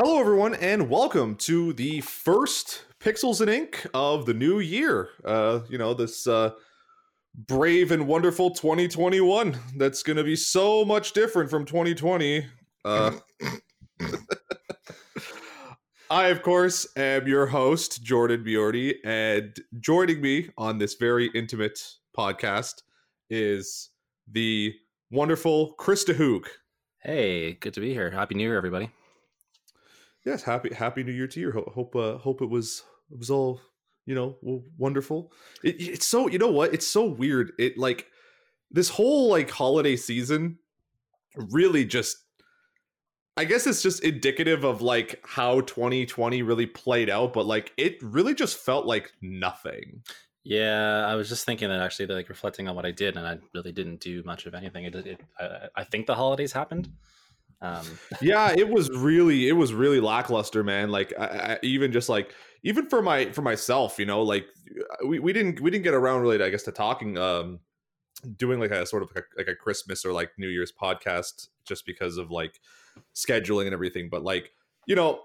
Hello, everyone, and welcome to the first Pixels and Ink of the new year. This brave and wonderful 2021 that's going to be so much different from 2020. I, of course, am your host, Jordan Biordi, and joining me on this very intimate podcast is the wonderful Chris DeHoog. Hey, good to be here. Happy New Year, everybody. Yes, happy New Year to you. Hope it was all, you know, wonderful. It's so, you know what? It's so weird. It like this whole like holiday season really just, I guess it's just indicative of like how 2020 really played out, but like it really just felt like nothing. Yeah, I was just thinking that actually, like reflecting on what I did, and I really didn't do much of anything. I think the holidays happened. Yeah, it was really lackluster, man. Like I even just like even for myself, you know, like we didn't get around really, I guess, to talking, doing like a sort of like a Christmas or like New Year's podcast, just because of like scheduling and everything. But like, you know,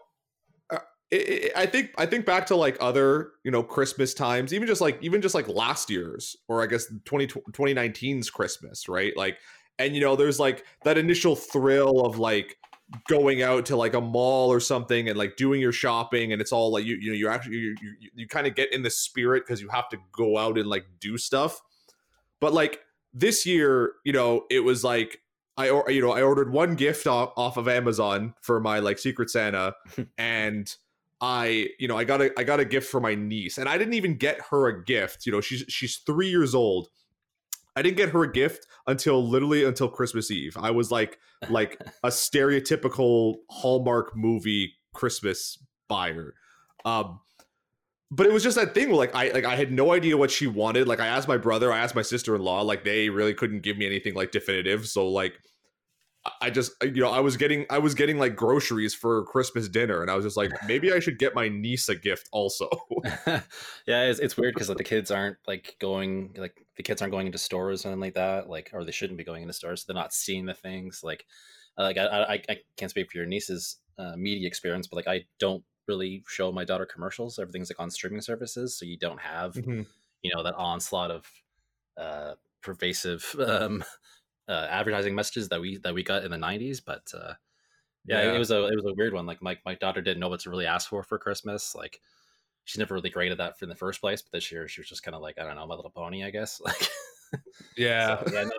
I think back to like other, you know, Christmas times, even just like last year's, or I guess 2019's Christmas, right? Like. And, you know, there's like that initial thrill of like going out to like a mall or something and like doing your shopping. And it's all like, you know, you're actually, you kind of get in the spirit because you have to go out and like do stuff. But like this year, you know, it was like, I ordered one gift off of Amazon for my like Secret Santa. And I got a gift for my niece, and I didn't even get her a gift. You know, she's 3 years old. I didn't get her a gift until Christmas Eve. I was like a stereotypical Hallmark movie Christmas buyer. But it was just that thing where I had no idea what she wanted. Like I asked my brother, I asked my sister-in-law, like they really couldn't give me anything like definitive. So like I just, you know, I was getting like groceries for Christmas dinner, and I was just like, maybe I should get my niece a gift also. Yeah, it's weird because like the kids aren't going into stores or something like that, like, or they shouldn't be going into stores, so they're not seeing the things. I can't speak for your niece's media experience, but like I don't really show my daughter commercials. Everything's like on streaming services, so you don't have you know that onslaught of pervasive advertising messages that we got in the 90s. But yeah. It was a weird one. Like my daughter didn't know what to really ask for Christmas. Like she's never really great at that in the first place, but this year she was just kind of like, I don't know, My Little Pony, I guess. Like yeah, so, yeah, no,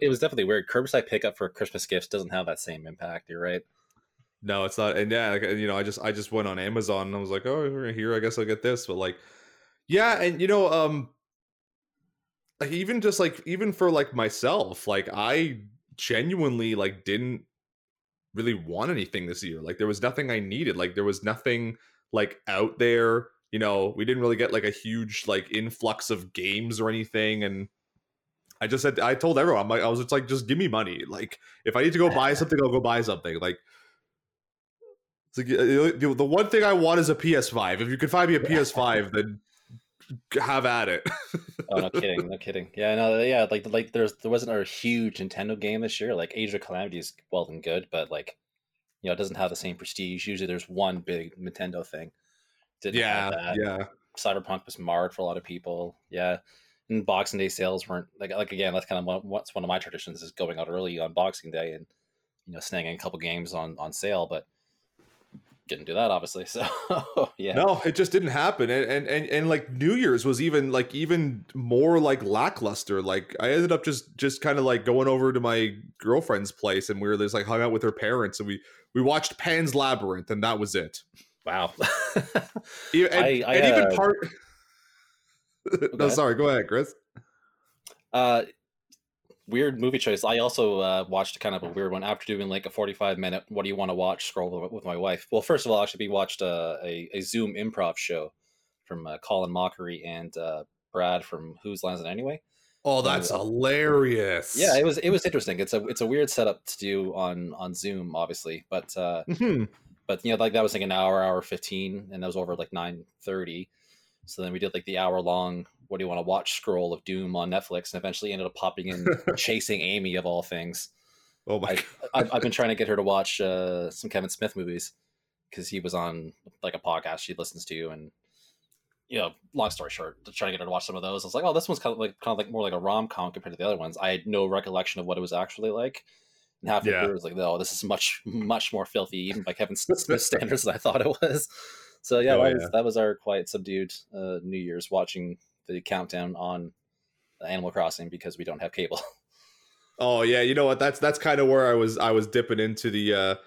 it was definitely weird. Curbside pickup for Christmas gifts doesn't have that same impact. You're right. No, it's not. And yeah, like, you know, I just went on Amazon and I was like, oh, here, I guess I'll get this. But like, yeah, and you know, like even for like myself, like I genuinely like didn't really want anything this year. Like there was nothing I needed. Like there was nothing like out there. You know, we didn't really get like a huge like influx of games or anything. And I just said, I told everyone, I was just like, just give me money. Like if I need to go buy something, I'll go buy something. Like it's like the one thing I want is a PS5. If you could find me a PS5, then have at it. Oh, no kidding. Yeah, no, yeah, like there wasn't a huge Nintendo game this year. Like Age of Calamity is well and good, but like, you know, it doesn't have the same prestige. Usually there's one big Nintendo thing. Didn't have that. Cyberpunk was marred for a lot of people. Yeah, and Boxing Day sales weren't like again, that's kind of one of my traditions, is going out early on Boxing Day and, you know, snagging a couple games on sale, but didn't do that, obviously. So yeah, no, it just didn't happen. And like New Year's was even more like lackluster. Like I ended up just kind of like going over to my girlfriend's place, and we were just like hung out with her parents, and we watched Pan's Labyrinth, and that was it. Wow. No, sorry, go ahead, Chris. Weird movie choice. I also watched kind of a weird one after doing like a 45-minute what do you want to watch scroll with my wife. Well, first of all, actually, we watched a Zoom improv show from Colin Mockery and Brad from Whose Lines It Anyway. Oh, that's hilarious. Yeah, it was interesting. It's a weird setup to do on Zoom, obviously, but but you know, like that was like an hour 15, and that was over like 9:30. So then we did like the hour-long what do you want to watch scroll of Doom on Netflix, and eventually ended up popping in Chasing Amy, of all things. Oh my God. I've been trying to get her to watch some Kevin Smith movies, because he was on like a podcast she listens to, and you know, long story short, trying to get her to watch some of those. I was like, oh, this one's kind of like more like a rom-com compared to the other ones. I had no recollection of what it was actually like. And half of it was like, no, this is much more filthy, even by Kevin Smith's standards than I thought it was. So yeah, that was our quiet, subdued New Year's, watching the countdown on Animal Crossing because we don't have cable. Oh yeah, you know what? That's kind of where I was dipping into the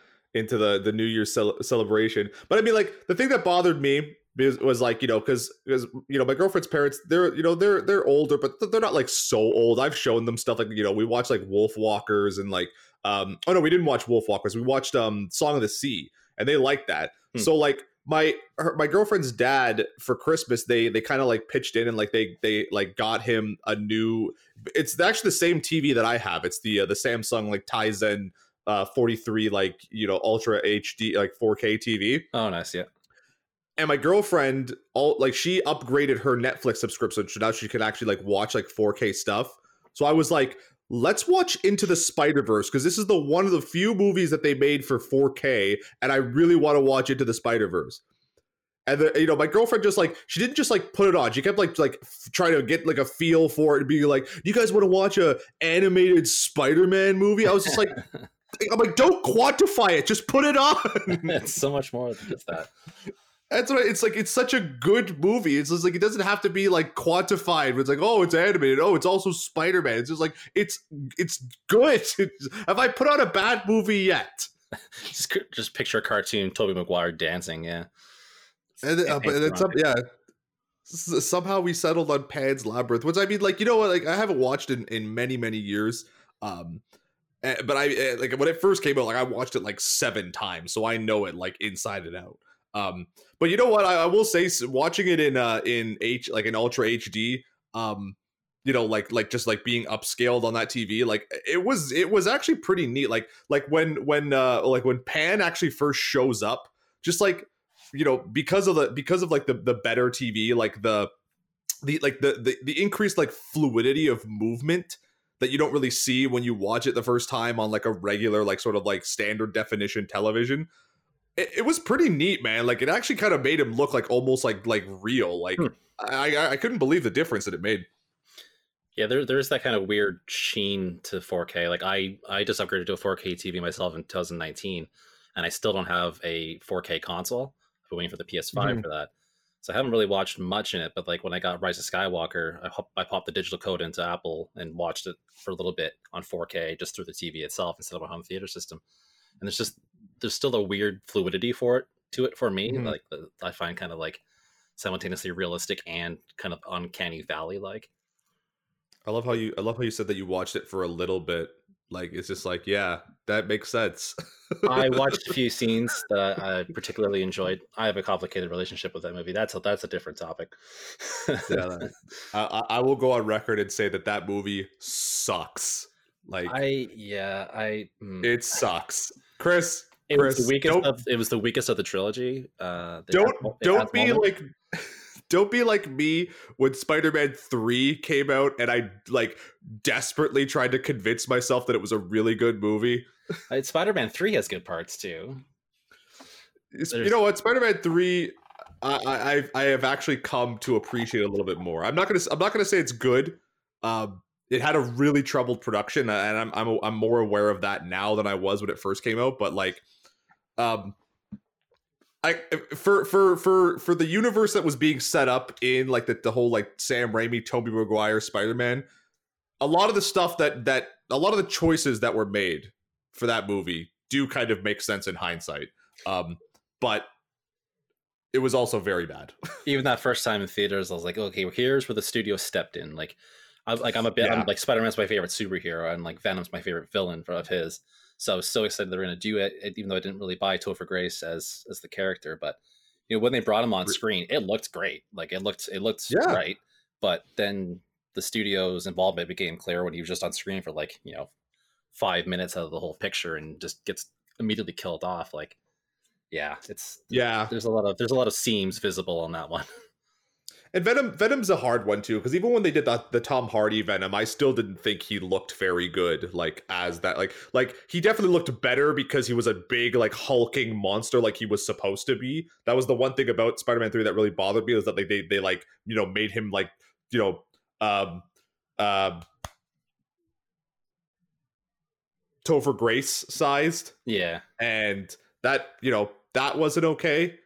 New Year's celebration. But I mean, like, the thing that bothered me was like, you know, because you know, my girlfriend's parents, they're older, but they're not like so old. I've shown them stuff like, you know, we watched like Wolf Walkers and like oh no, we didn't watch Wolf Walkers. We watched Song of the Sea, and they liked that. Hmm. So like my girlfriend's dad, for Christmas, they kind of like pitched in and like they like got him a new, it's actually the same TV that I have. It's the Samsung like Tizen 43 like, you know, Ultra HD like 4K TV. Oh nice, yeah. And my girlfriend, she upgraded her Netflix subscription, so now she can actually like watch like 4K stuff. So I was like, let's watch Into the Spider-Verse, because this is the one of the few movies that they made for 4K, and I really want to watch Into the Spider-Verse. And the, you know, my girlfriend just like, she didn't just like put it on. She kept like trying to get like a feel for it and be like, do you guys want to watch a animated Spider-Man movie? I was just like, I'm like, don't quantify it. Just put it on. It's so much more than just that. That's what it's like. It's such a good movie. It's just like, it doesn't have to be like quantified. It's like, oh, it's animated. Oh, it's also Spider-Man. It's just like, it's good. Have I put out a bad movie yet? Just picture a cartoon Tobey Maguire dancing. Yeah. Somehow we settled on Pan's Labyrinth, which, I mean, like, you know what? Like, I haven't watched it in many, many years. But I like, when it first came out, like, I watched it like 7 times. So I know it like inside and out. But you know what, I will say, watching it in Ultra HD, you know, like just like being upscaled on that TV, like it was actually pretty neat. Like when Pan actually first shows up, just like, you know, because of like the better TV, like the increased like fluidity of movement that you don't really see when you watch it the first time on like a regular, like sort of like standard definition television. It was pretty neat, man. Like, it actually kind of made him look like almost like real. Like, I couldn't believe the difference that it made. Yeah, there's that kind of weird sheen to 4K. Like, I just upgraded to a 4K TV myself in 2019, and I still don't have a 4K console. I've been waiting for the PS5 for that. So I haven't really watched much in it, but like when I got Rise of Skywalker, I popped the digital code into Apple and watched it for a little bit on 4K just through the TV itself instead of a home theater system. And it's just, there's still a weird fluidity to it for me. Like, I find kind of like simultaneously realistic and kind of uncanny valley. Like, I love how you said that you watched it for a little bit. Like, it's just like, yeah, that makes sense. I watched a few scenes that I particularly enjoyed. I have a complicated relationship with that movie. That's a different topic. Yeah, I will go on record and say that movie sucks. Like, it sucks. Chris, it was the weakest of the trilogy. Don't be like me when Spider-Man 3 came out and I like desperately tried to convince myself that it was a really good movie. Spider-Man 3 has good parts too. You know what? Spider-Man 3, I have actually come to appreciate a little bit more. I'm not gonna say it's good. It had a really troubled production, and I'm more aware of that now than I was when it first came out. But like, for the universe that was being set up in like the whole like Sam Raimi, Tobey Maguire, Spider-Man, a lot of the stuff that a lot of the choices that were made for that movie do kind of make sense in hindsight. But it was also very bad. Even that first time in theaters, I was like, okay, well, here's where the studio stepped in, like. I'm like, Spider-Man's my favorite superhero, and like Venom's my favorite villain of his. So I was so excited they were going to do it, even though I didn't really buy Topher Grace as the character. But you know, when they brought him on screen, it looked great. Like, it looked right. But then the studio's involvement became clear when he was just on screen for like, you know, 5 minutes out of the whole picture and just gets immediately killed off. Like, yeah, there's a lot of seams visible on that one. And Venom's a hard one too, because even when they did the Tom Hardy Venom, I still didn't think he looked very good. Like as that, like he definitely looked better because he was a big like hulking monster, like he was supposed to be. That was the one thing about Spider-Man 3 that really bothered me, was that like they like, you know, made him like, you know, Topher Grace sized. Yeah, and that, you know, that wasn't okay,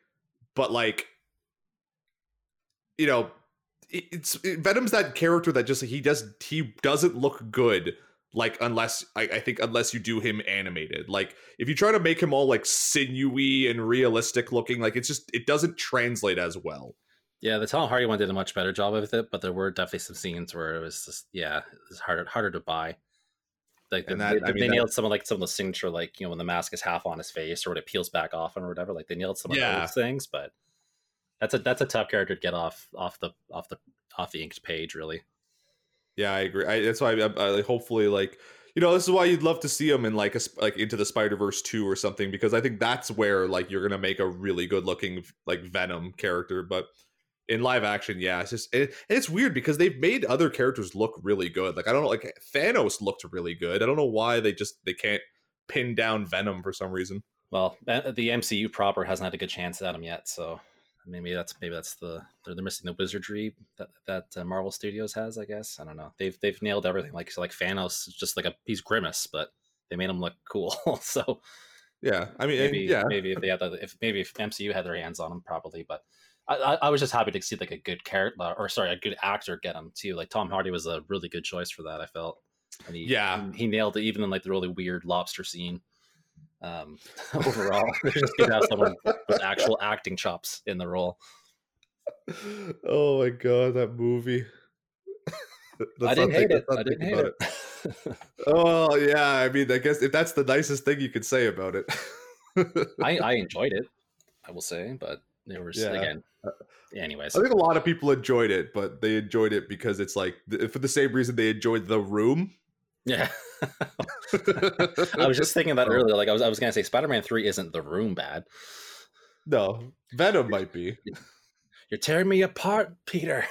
but like, you know, Venom's that character that just he doesn't look good, like unless you do him animated. Like if you try to make him all like sinewy and realistic looking, like it doesn't translate as well. Yeah, the Tom Hardy one did a much better job with it, but there were definitely some scenes where it was just, yeah, it's harder to buy. Like they nailed some of the signature, like, you know, when the mask is half on his face or when it peels back off and whatever, like they nailed some of those things, but that's a tough character to get off the inked page, really. Yeah, I agree. That's why I hopefully, like, you know, this is why you'd love to see him in like Into the Spider-Verse 2 or something, because I think that's where like you're gonna make a really good looking like Venom character. But in live action, yeah, it's just it's weird because they've made other characters look really good. Like I don't know, like Thanos looked really good. I don't know why they can't pin down Venom for some reason. Well, the MCU proper hasn't had a good chance at him yet, so maybe that's they're missing the wizardry that Marvel Studios has. I guess I don't know. They've nailed everything. Like so, like Thanos, is just like he's grimace, but they made him look cool. So yeah, I mean, maybe if MCU had their hands on him, probably, but. I was just happy to see like a good actor get him too. Like Tom Hardy was a really good choice for that, I felt. And he nailed it, even in like the really weird lobster scene. Overall, it's just good to have someone with actual acting chops in the role. Oh my god, that movie! I didn't hate it. Oh yeah, I mean, I guess if that's the nicest thing you could say about it, I enjoyed it. I will say, but. There was again. Anyways, I think a lot of people enjoyed it, but they enjoyed it because it's like for the same reason they enjoyed The Room. Yeah, I was just thinking that earlier. Like I was gonna say, Spider-Man 3 isn't The Room bad. No, Venom might be. You're tearing me apart, Peter.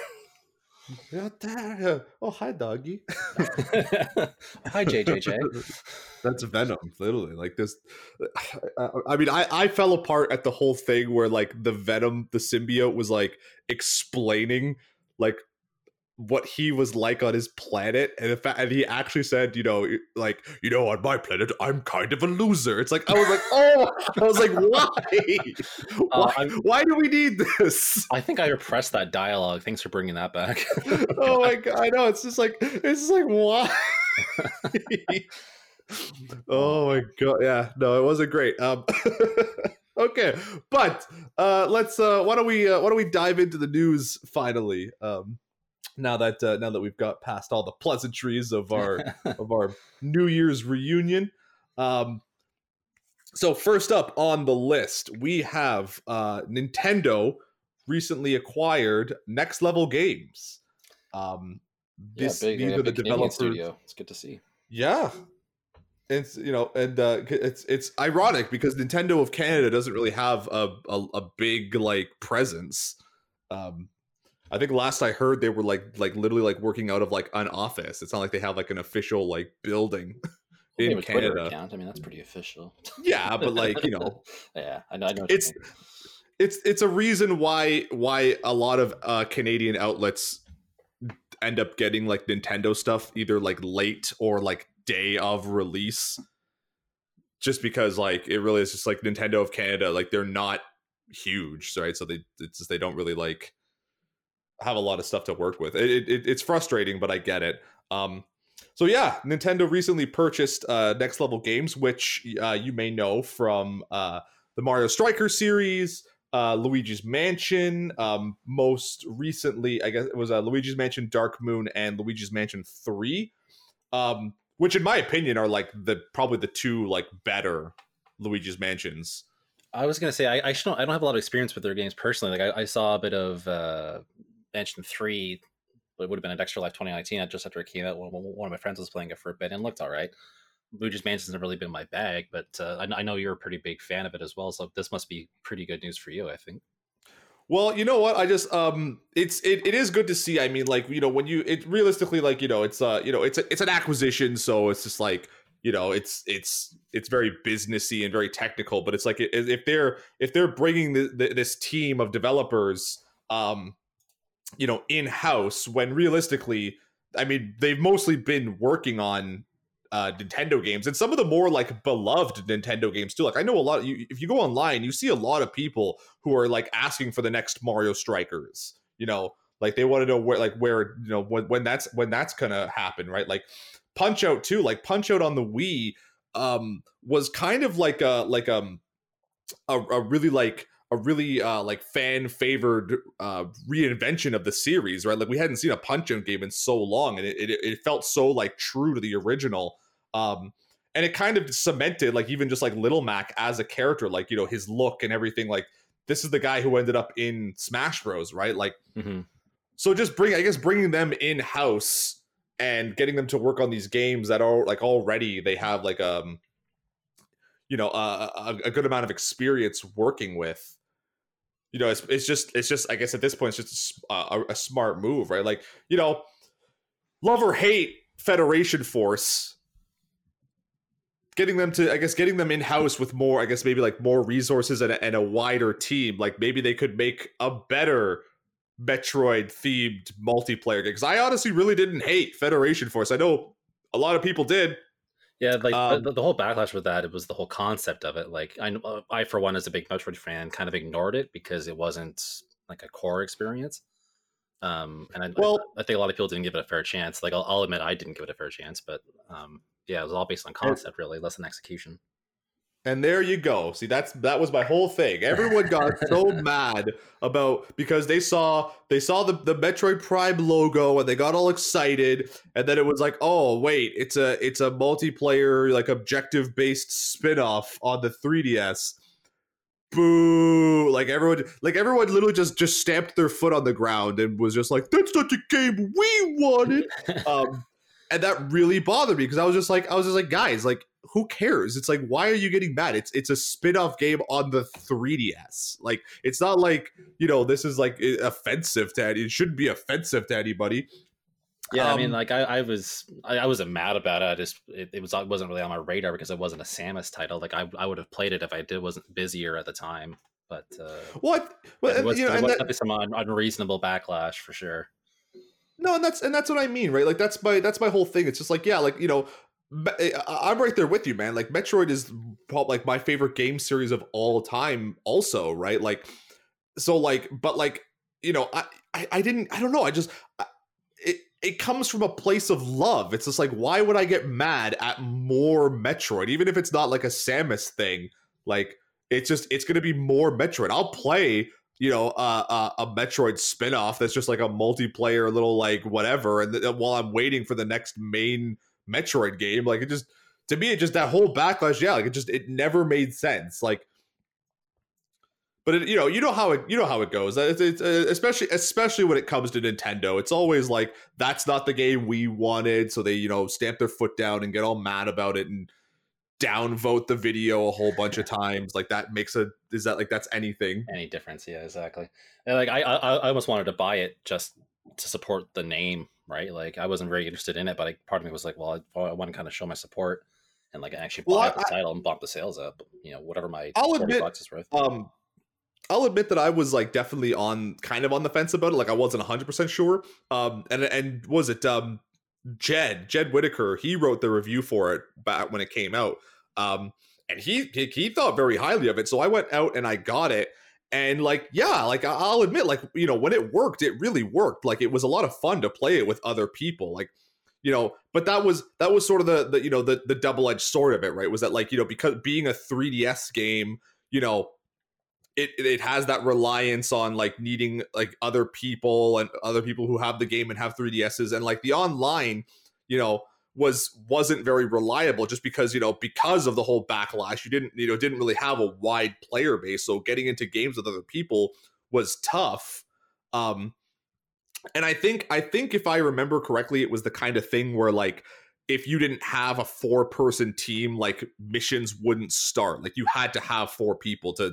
You're there. Oh, hi, doggy. Hi, JJJ. That's Venom, literally. Like this. I mean, I fell apart at the whole thing where like the Venom, the symbiote, was like explaining like what he was like on his planet, and he actually said, you know, like, you know, on my planet I'm kind of a loser. It's like I was like why do we need this? I think I repressed that dialogue. Thanks for bringing that back. Oh my god, I know, it's just like why? Oh my god, yeah, no, it wasn't great. Okay, but let's why don't we dive into the news finally. Now that we've got past all the pleasantries of our New Year's reunion. So first up on the list, we have Nintendo recently acquired Next Level Games. These are the developers. Studio. It's good to see. Yeah. It's, you know, and it's ironic because Nintendo of Canada doesn't really have a big like presence. I think last I heard they were like literally like working out of like an office. It's not like they have like an official like building in Canada. Twitter account. I mean, that's pretty official. Yeah, but like, you know, yeah, I know it's a reason why a lot of Canadian outlets end up getting like Nintendo stuff either like late or like day of release, just because like it really is just like Nintendo of Canada, like they're not huge, right? So they don't really like. Have a lot of stuff to work with. It's frustrating, but I get it. So yeah, Nintendo recently purchased Next Level Games, which you may know from the Mario Striker series, Luigi's Mansion. Most recently, I guess it was Luigi's Mansion Dark Moon and Luigi's Mansion 3, which in my opinion are like probably the two like better Luigi's Mansions. I was gonna say I don't have a lot of experience with their games personally. Like I saw a bit of. Mentioned 3, but it would have been an Extra Life 2019 just after it came out. One of my friends was playing it for a bit and looked all right. Luigi's Mansion hasn't really been my bag, but I know you're a pretty big fan of it as well, so this must be pretty good news for you, I think. Well, you know what? I just it is good to see. I mean, like, you know, when you realistically, like, you know, it's an acquisition, so it's just like, you know, it's very businessy and very technical, but it's like if they're bringing this team of developers you know, in-house, when realistically, I mean, they've mostly been working on Nintendo games, and some of the more like beloved Nintendo games too. Like, I know a lot of you, if you go online, you see a lot of people who are like asking for the next Mario Strikers, you know, like they want to know where, you know, when that's gonna happen, right? Like Punch-Out too, like Punch-Out on the Wii was kind of like a really fan favored reinvention of the series, right? Like, we hadn't seen a Punch-Out game in so long, and it felt so like true to the original, and it kind of cemented like even just like Little Mac as a character, like, you know, his look and everything. Like, this is the guy who ended up in Smash Bros, right? Like, mm-hmm. So just bringing them in house and getting them to work on these games that are like already they have like you know, a good amount of experience working with. You know, it's just, I guess at this point, it's just a smart move, right? Like, you know, love or hate Federation Force, getting them in-house with more, I guess maybe like more resources and a wider team. Like, maybe they could make a better Metroid-themed multiplayer game. Because I honestly really didn't hate Federation Force. I know a lot of people did. Yeah, like the whole backlash with that, it was the whole concept of it. Like, I for one, as a big Metroid fan, kind of ignored it because it wasn't like a core experience. I think a lot of people didn't give it a fair chance. Like, I'll admit I didn't give it a fair chance, but yeah, it was all based on concept, really, less than execution. And there you go. See, that was my whole thing. Everyone got so mad because they saw the Metroid Prime logo and they got all excited, and then it was like, oh wait, it's a multiplayer like objective based spin-off on the 3DS. Boo! Like everyone literally just stamped their foot on the ground and was just like, that's not the game we wanted. And that really bothered me because I was just like, guys, like, who cares? It's like, why are you getting mad? It's a spin-off game on the 3DS. Like, it's not like, you know, this is like offensive to it shouldn't be offensive to anybody. Yeah, I mean, like I wasn't mad about it. I just it wasn't really on my radar because it wasn't a Samus title. Like, I would have played it if I wasn't busier at the time. But there was some unreasonable backlash for sure. No, and that's what I mean, right? Like, that's my whole thing. It's just like, yeah, like, you know, I'm right there with you, man. Like, Metroid is probably like my favorite game series of all time also, right? Like, so like, but like, you know, it comes from a place of love. It's just like, why would I get mad at more Metroid? Even if it's not like a Samus thing, like, it's going to be more Metroid. I'll play, you know, a Metroid spin-off that's just like a multiplayer little like whatever, and while I'm waiting for the next main Metroid game. Like, it just, to me, it just, that whole backlash, yeah, like, it never made sense. Like, but it, you know how it goes. It's especially when it comes to Nintendo, it's always like, that's not the game we wanted, so they, you know, stamp their foot down and get all mad about it and downvote the video a whole bunch of times. Like, that makes that's any difference? Yeah, exactly. And like, I almost wanted to buy it just to support the name, right? Like, I wasn't very interested in it, but part of me was like, well, I want to kind of show my support and like actually buy the title and bump the sales up, you know, whatever my $40 is worth. I'll admit that I was like definitely kind of on the fence about it. Like, I wasn't 100% sure. And was it Jed Whittaker? He wrote the review for it back when it came out, and he thought very highly of it. So I went out and I got it. And like, yeah, like, I'll admit, like, you know, when it worked, it really worked. Like, it was a lot of fun to play it with other people, like, you know, but that was sort of the you know, the double-edged sword of it, right? Was that, like, you know, because being a 3DS game, you know, it has that reliance on like needing like other people who have the game and have 3DSs, and like the online, you know, wasn't very reliable just because, you know, because of the whole backlash, you didn't really have a wide player base, so getting into games with other people was tough. And I think if I remember correctly, it was the kind of thing where, like, if you didn't have a 4-person team, like, missions wouldn't start. Like, you had to have 4 people to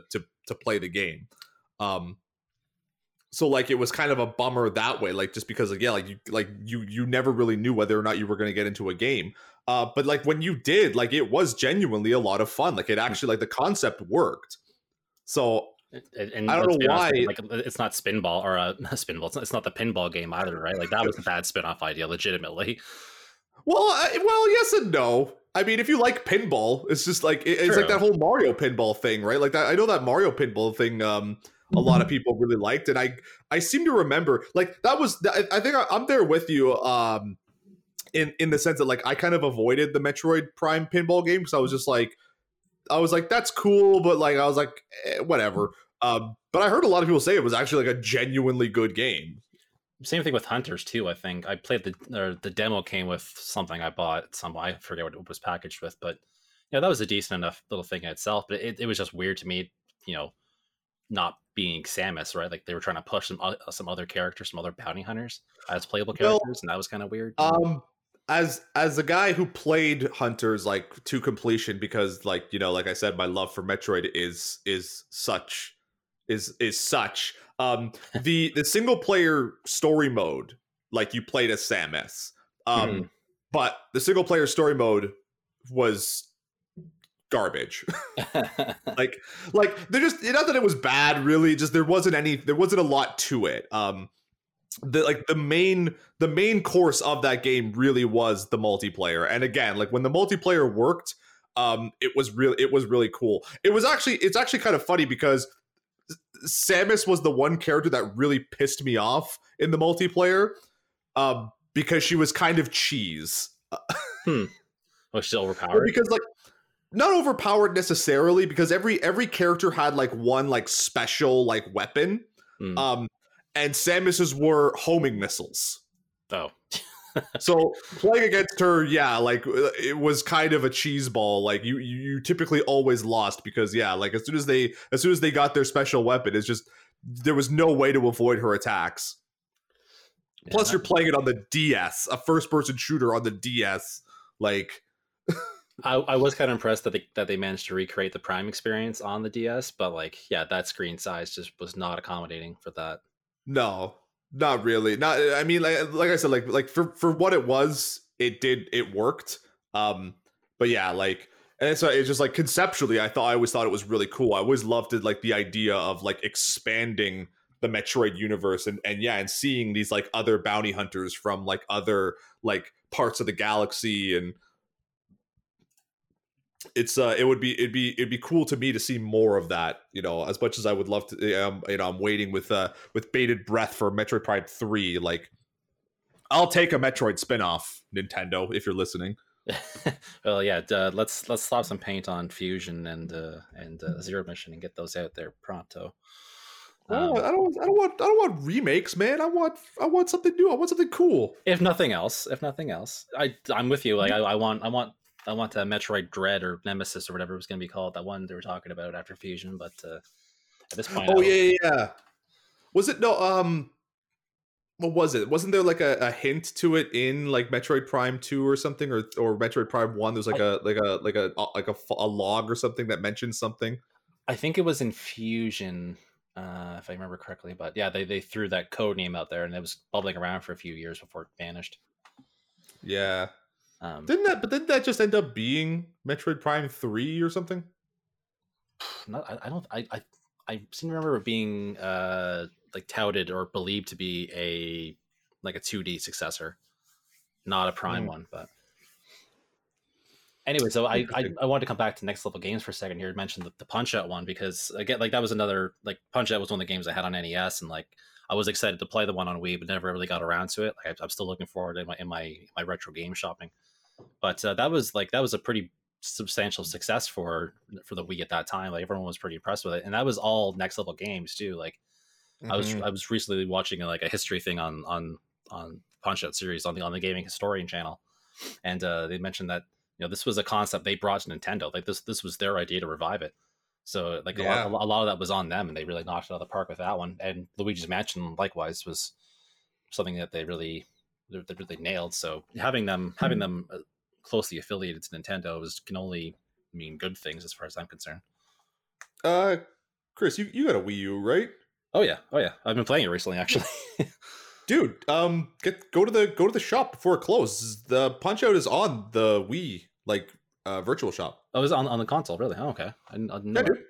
play the game. So like it was kind of a bummer that way, like just because you never really knew whether or not you were going to get into a game. But like when you did, like it was genuinely a lot of fun. Like it actually, like the concept worked. So and I don't know why. Like it's not Spinball or Spinball. It's not the pinball game either, right? Like that was a bad spin-off idea, legitimately. Well, yes and no. I mean, if you like pinball, it's just like it's like that whole Mario pinball thing, right? Like that, I know that Mario pinball thing. A lot of people really liked, and I seem to remember like that was. I think I'm there with you. In the sense that like I kind of avoided the Metroid Prime pinball game because I was like that's cool, but like I was like whatever. But I heard a lot of people say it was actually like a genuinely good game. Same thing with Hunters too. I think I played the demo came with something I bought. I forget what it was packaged with, but you know that was a decent enough little thing in itself. But it was just weird to me, you know, not being Samus, right? Like they were trying to push some other characters, some other bounty hunters as playable characters, and that was kind of weird. As a guy who played Hunters like to completion, because like you know, like I said, my love for Metroid is such. The single player story mode, like you played as Samus, but the single player story mode was garbage. like they're just, not that it was bad, really, just there wasn't a lot to it. The main course of that game really was the multiplayer, and again, like when the multiplayer worked, it was really cool. It's actually kind of funny because Samus was the one character that really pissed me off in the multiplayer, because she was kind of cheese. Was she overpowered? Or because like not overpowered necessarily, because every character had like one like special like weapon, and Samus's were homing missiles. Oh. So playing against her, yeah, like it was kind of a cheese ball. Like you typically always lost because yeah, like as soon as they got their special weapon, it's just there was no way to avoid her attacks. Yeah, plus you're playing it on the DS, a first person shooter on the DS, like. I was kind of impressed that they managed to recreate the Prime experience on the DS, but like, yeah, that screen size just was not accommodating for that. No, not really. Not. I mean, like I said, like for what it was, it worked. But yeah, like, and so it's just like conceptually, I always thought it was really cool. I always loved it, like the idea of like expanding the Metroid universe and seeing these like other bounty hunters from like other like parts of the galaxy and. It'd be cool to me to see more of that, you know, as much as I would love to, you know, I'm waiting with bated breath for Metroid Prime 3. Like I'll take a Metroid spinoff, Nintendo, if you're listening. Well, yeah, let's slap some paint on Fusion and Zero Mission and get those out there pronto. I don't want remakes, man. I want something new. I want something cool. If nothing else, I'm with you. Like I want Metroid Dread or Nemesis or whatever it was going to be called, that one they were talking about after Fusion, but at this point... Oh, yeah. Was it... No, what was it? Wasn't there like a hint to it in like Metroid Prime 2 or something, or Metroid Prime 1? There's a log or something that mentioned something? I think it was in Fusion, if I remember correctly, but yeah, they threw that code name out there and it was bubbling around for a few years before it vanished. Yeah. Didn't that just end up being Metroid Prime 3 or something? I seem to remember it being like touted or believed to be a 2D successor, not a Prime one. But anyway, so I wanted to come back to Next Level Games for a second here. Mention the Punch-Out one because again, like that was another like Punch-Out was one of the games I had on NES, and like I was excited to play the one on Wii, but never really got around to it. Like I'm still looking forward in my retro game shopping. But that was a pretty substantial success for the Wii at that time. Like everyone was pretty impressed with it, and that was all Next Level Games too. Like I was recently watching like a history thing on Punch-Out series on the Gaming Historian channel, and they mentioned that you know this was a concept they brought to Nintendo. Like this was their idea to revive it. So like a lot of that was on them, and they really knocked it out of the park with that one. And Luigi's Mansion likewise was something that they really nailed. So having them closely affiliated to Nintendo can only mean good things as far as I'm concerned. Chris, you got a Wii U, right? Oh yeah. I've been playing it recently, actually. Dude, go to the shop before it closes. The Punch-Out is on the Wii, virtual shop. Oh, it's on the console, really? Oh, okay. I didn't know. Dude.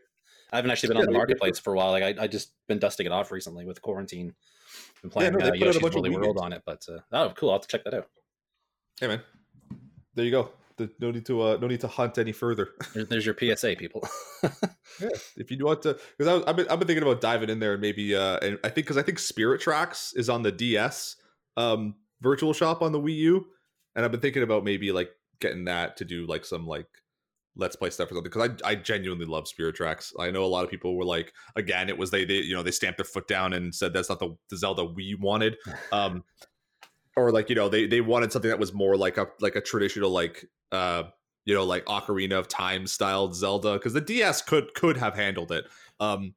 I haven't actually been on the marketplace for a while. I just been dusting it off recently with quarantine. Been playing Yoshi's Woolly World on it, but oh, cool! I'll have to check that out. Hey, man, there you go. No need to hunt any further. There's your PSA, people. Yeah, if you want to, because I've been thinking about diving in there and maybe and I think Spirit Tracks is on the DS virtual shop on the Wii U, and I've been thinking about maybe getting that to do some Let's Play stuff or something, because I genuinely love Spirit Tracks. I know a lot of people were again, it was they stamped their foot down and said that's not the Zelda we wanted, they wanted something that was more like a traditional Ocarina of Time styled Zelda, because the DS could have handled it. But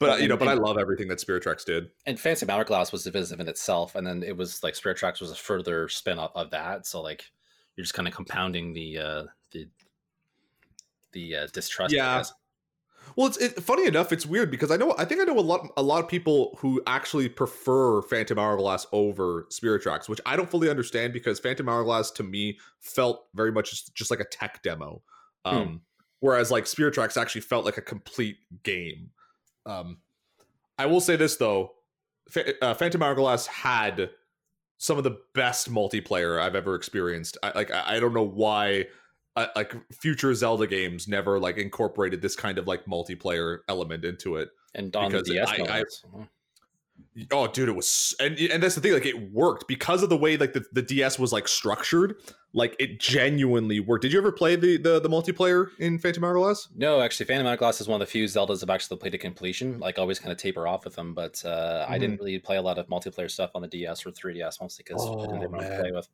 I love everything that Spirit Tracks did. And Phantom Hourglass was divisive in itself, and then it was Spirit Tracks was a further spin of that. So you're just kind of compounding the distrust. Yeah. Well, it's funny enough. It's weird because I think I know a lot of people who actually prefer Phantom Hourglass over Spirit Tracks, which I don't fully understand, because Phantom Hourglass to me felt very much just like a tech demo, whereas Spirit Tracks actually felt like a complete game. I will say this though, Phantom Hourglass had some of the best multiplayer I've ever experienced. I don't know why. Future Zelda games never incorporated this kind of multiplayer element into it. And on the DS, oh dude, it was, and that's the thing. It worked because of the way the DS was structured. It genuinely worked. Did you ever play the multiplayer in Phantom Hourglass? No, actually, Phantom Hourglass is one of the few Zeldas I've actually played to completion. I always kind of taper off with them, but I didn't really play a lot of multiplayer stuff on the DS or 3DS, mostly because I didn't have much to play with.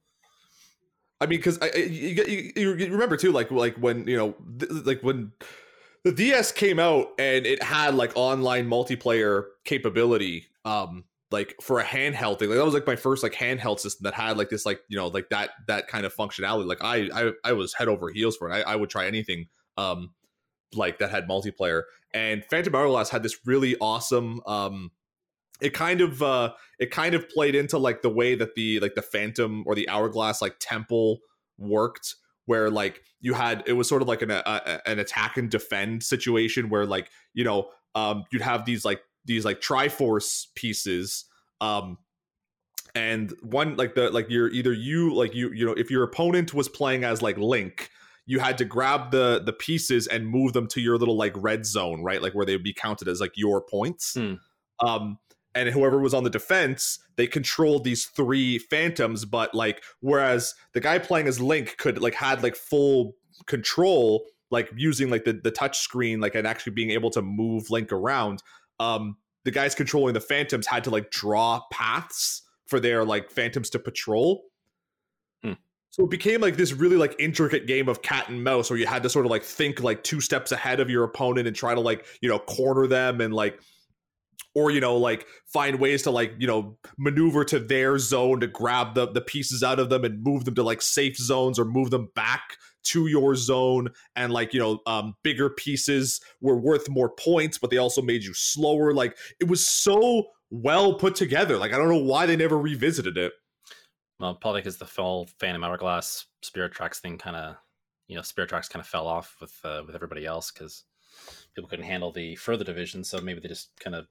I mean, because you remember too, when the DS came out and it had online multiplayer capability, for a handheld thing. That was my first handheld system that had this that kind of functionality. I was head over heels for it. I would try anything that had multiplayer. And Phantom Hourglass had this really awesome. It kind of played into the way that the Phantom or the Hourglass temple worked, where you had, it was sort of an attack and defend situation where you'd have these Triforce pieces, and one if your opponent was playing as Link, you had to grab the pieces and move them to your little red zone, right, where they would be counted as your points. And whoever was on the defense, they controlled these three phantoms, but whereas the guy playing as Link could had full control, using the touch screen, and actually being able to move Link around. The guys controlling the phantoms had to draw paths for their phantoms to patrol. So it became this really intricate game of cat and mouse, where you had to sort of think 2 steps ahead of your opponent and try to corner them and or, find ways to, maneuver to their zone to grab the pieces out of them and move them to, safe zones, or move them back to your zone. And, bigger pieces were worth more points, but they also made you slower. It was so well put together. I don't know why they never revisited it. Well, probably because the full Phantom Hourglass Spirit Tracks thing kind of fell off with everybody else, because people couldn't handle the further division. So maybe they just kind of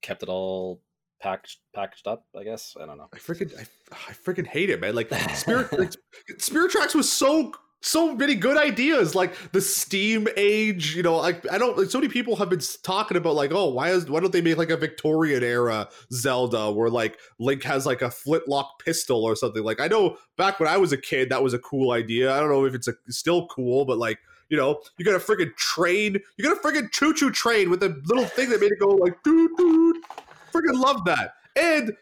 kept it all packaged up, I guess. I don't know. I freaking hate it, man. Spirit Tracks was so many good ideas, the Steam Age. I don't. So many people have been talking about why don't they make a Victorian era Zelda where Link has a flintlock pistol or something. I know back when I was a kid, that was a cool idea. I don't know if it's still cool, but you got a friggin' train. You got a friggin' choo-choo train with a little thing that made it go dude. Friggin' love that. And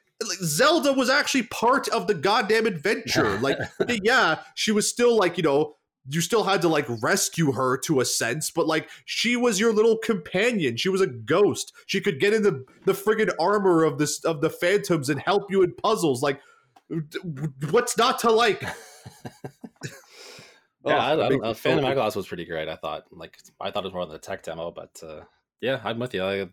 Zelda was actually part of the goddamn adventure. She was still you still had to rescue her to a sense, but she was your little companion. She was a ghost. She could get in the friggin' armor of the phantoms and help you in puzzles. What's not to like? Yeah, Phantom Hourglass was pretty great. I thought it was more than a tech demo, but Yeah, I'm with you. I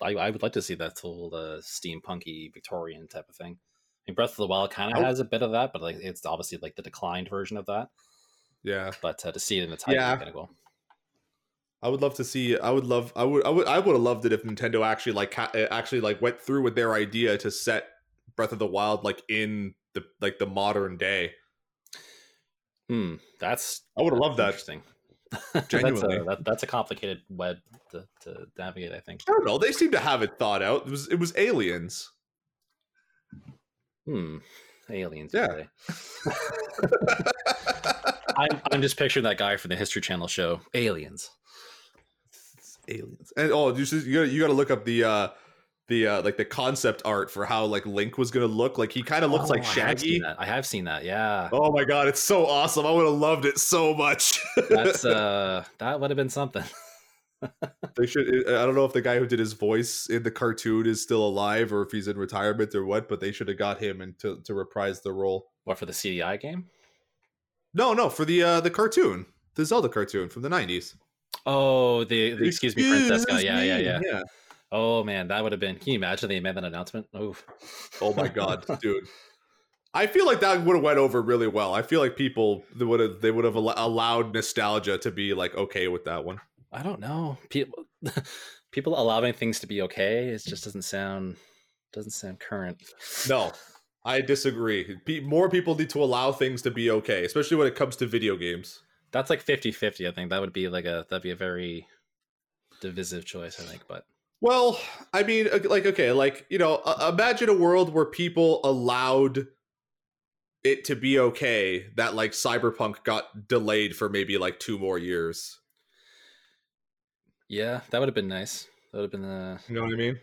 would like to see that whole steampunky Victorian type of thing. I mean, Breath of the Wild kind of has a bit of that, but like it's obviously like the declined version of that. Yeah, but to see it in the title, yeah, kind of cool. I would love to see. I would have loved it if Nintendo actually went through with their idea to set Breath of the Wild like in the like the modern day. I would have loved that. Interesting. Genuinely, that's a complicated web to navigate. I think. I don't know. They seem to have it thought out. It was Aliens. Aliens. Yeah. I'm just picturing that guy from the History Channel show Aliens. Aliens. And you got to look up the like the concept art for how like Link was gonna look. Like he kind of looks like Shaggy. I have seen that. Yeah. Oh my god, it's so awesome! I would have loved it so much. That's that would have been something. They should. I don't know if the guy who did his voice in the cartoon is still alive or if he's in retirement or what, but they should have got him and to reprise the role. What, for the CDI game? No, for the cartoon, the Zelda cartoon from the 90s. Oh, the excuse me, princess guy. Yeah. Oh man, that would have been. Can you imagine they made that announcement? Oof. Oh my god, dude! I feel like that would have went over really well. I feel like people they would have allowed nostalgia to be like okay with that one. I don't know. People allowing things to be okay. It just doesn't sound current. No. I disagree. More people need to allow things to be okay, especially when it comes to video games. That's like 50-50, I think. That would be that'd be a very divisive choice, I think, but well, I mean, like okay, like, you know, imagine a world where people allowed it to be okay that like Cyberpunk got delayed for maybe like 2 more years. Yeah, that would have been nice. That would have been you know what I mean?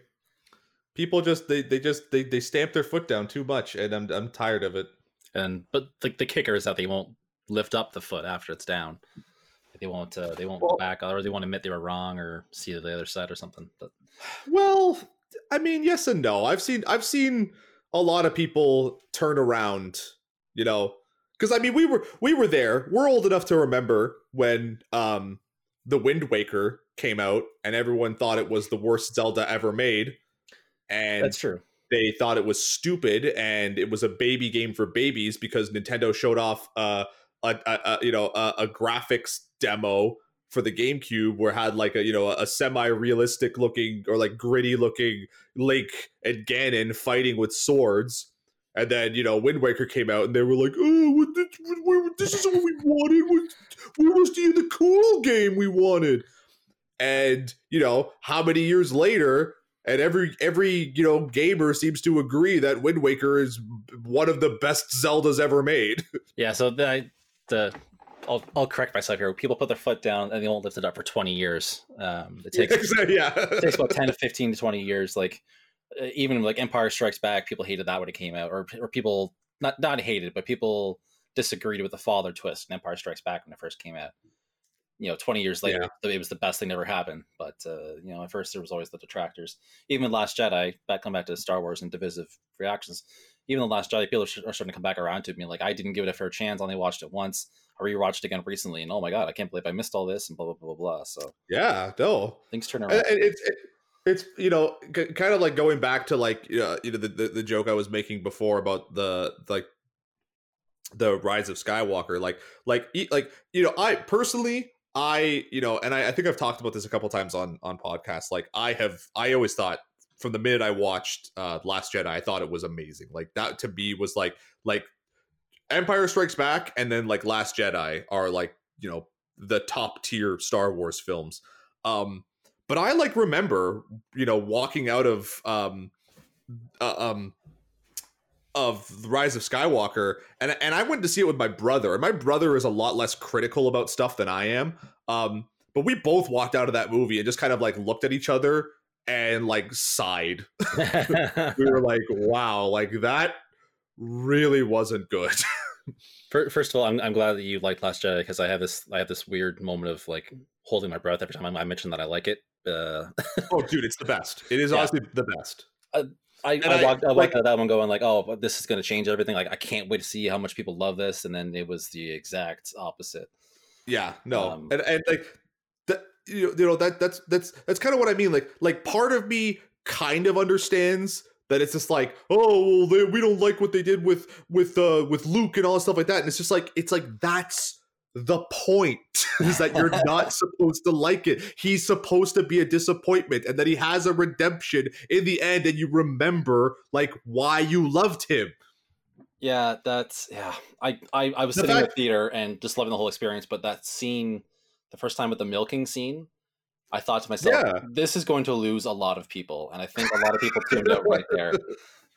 People just they stamp their foot down too much, and I'm tired of it. But like the kicker is that they won't lift up the foot after it's down. They won't go back, or they won't admit they were wrong, or see the other side or something. But well, I mean, yes and no. I've seen a lot of people turn around, you know, because I mean we were there. We're old enough to remember when the Wind Waker came out, and everyone thought it was the worst Zelda ever made. And that's true. They thought it was stupid, and it was a baby game for babies because Nintendo showed off a graphics demo for the GameCube where it had like a semi-realistic looking or like gritty looking Link and Ganon fighting with swords, and then Wind Waker came out and they were like, oh, this is what we wanted. Where was the cool game we wanted? And how many years later? And every gamer seems to agree that Wind Waker is one of the best Zeldas ever made. Yeah, so I'll correct myself here. People put their foot down and they won't lift it up for 20 years. It takes it takes about 10 to 15 to 20 years. Like even like Empire Strikes Back, people hated that when it came out, or people not hated, but people disagreed with the father twist in Empire Strikes Back when it first came out. 20 years later, it was the best thing that ever happened. But, at first there was always the detractors. Even with Last Jedi, coming back to Star Wars and divisive reactions, even the Last Jedi, people are starting to come back around to me. Like, I didn't give it a fair chance. I only watched it once. I rewatched it again recently, and oh my God, I can't believe I missed all this and blah, blah, blah, blah. So yeah, no. Things turn around. It's kind of like going back to like, the joke I was making before about the Rise of Skywalker. I personally... I think I've talked about this a couple times on podcasts. Like I always thought from the minute I watched Last Jedi, I thought it was amazing. Like that to me was like Empire Strikes Back and then like Last Jedi are like, the top tier Star Wars films. But I like remember, walking out of the Rise of Skywalker, and I went to see it with my brother, and my brother is a lot less critical about stuff than I am, but we both walked out of that movie and just kind of like looked at each other and like sighed. We were like, wow, like that really wasn't good. First of all, I'm glad that you liked Last Jedi, because I have this weird moment of like holding my breath every time I mention that I like it. Oh dude, it's the best. It is honestly the best. I walked out of that one going like, oh, but this is going to change everything. Like, I can't wait to see how much people love this. And then it was the exact opposite. Yeah, no. And like that's kind of what I mean. Like part of me kind of understands that it's just like, oh, well, we don't like what they did with Luke and all that stuff like that. And it's like that's the point, is that you're not supposed to like it. He's supposed to be a disappointment, and that he has a redemption in the end, and you remember like why you loved him. Yeah, that's yeah. I was sitting in the theater and just loving the whole experience, but that scene, the first time with the milking scene, I thought to myself, this is going to lose a lot of people, and I think a lot of people tuned out right there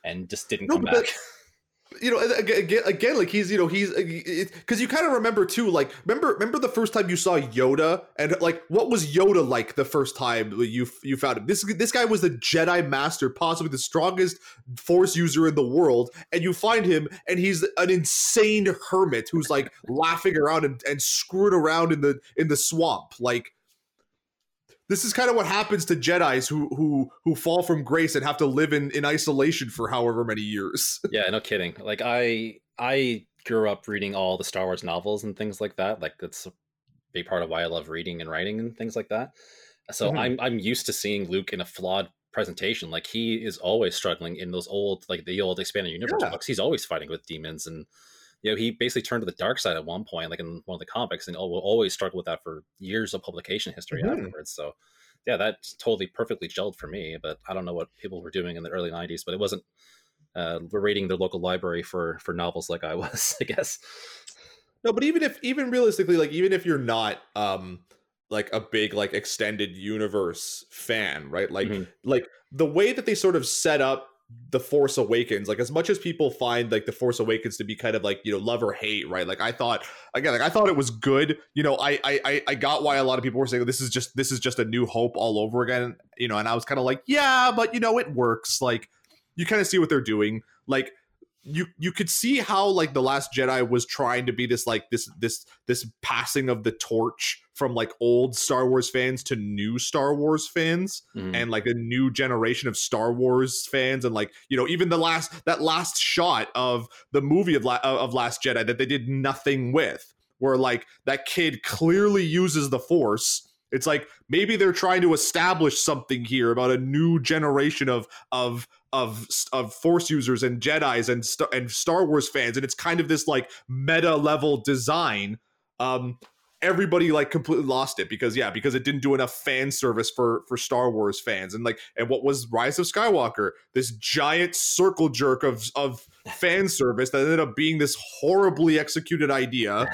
and just didn't come back. You know, again, like he's because you kind of remember too, like remember the first time you saw Yoda, and like what was Yoda like the first time you found him? This guy was the Jedi Master, possibly the strongest Force user in the world, and you find him, and he's an insane hermit who's like laughing around and screwing around in the swamp. Like, this is kind of what happens to Jedis who fall from grace and have to live in isolation for however many years. Yeah, no kidding. Like, I grew up reading all the Star Wars novels and things like that. Like, that's a big part of why I love reading and writing and things like that. So I'm used to seeing Luke in a flawed presentation. Like, he is always struggling in those old, like the old expanded universe books. He's always fighting with demons, and you know, he basically turned to the dark side at one point, like in one of the comics, and will always struggle with that for years of publication history afterwards. So, yeah, that's totally perfectly gelled for me. But I don't know what people were doing in the early 90s, but it wasn't raiding their local library for novels like I was, I guess. No, but even realistically, like, even if you're not like a big like extended universe fan, right? Like like the way that they sort of set up The Force Awakens, like, as much as people find like The Force Awakens to be kind of like, you know, love or hate, right? Like, I thought it was good. You know, I got why a lot of people were saying this is just A New Hope all over again, you know, and I was kind of like, yeah, but you know, it works. Like, you kind of see what they're doing. Like, you could see how like The Last Jedi was trying to be this like this passing of the torch from like old Star Wars fans to new Star Wars fans and like a new generation of Star Wars fans, and like, you know, even that last shot of the movie of Last Jedi that they did nothing with, where like that kid clearly uses the Force. It's like, maybe they're trying to establish something here about a new generation of Force users and Jedis and Star Wars fans, and it's kind of this like meta level design. Everybody like completely lost it because it didn't do enough fan service for Star Wars fans, and what was Rise of Skywalker, this giant circle jerk of fan service that ended up being this horribly executed idea.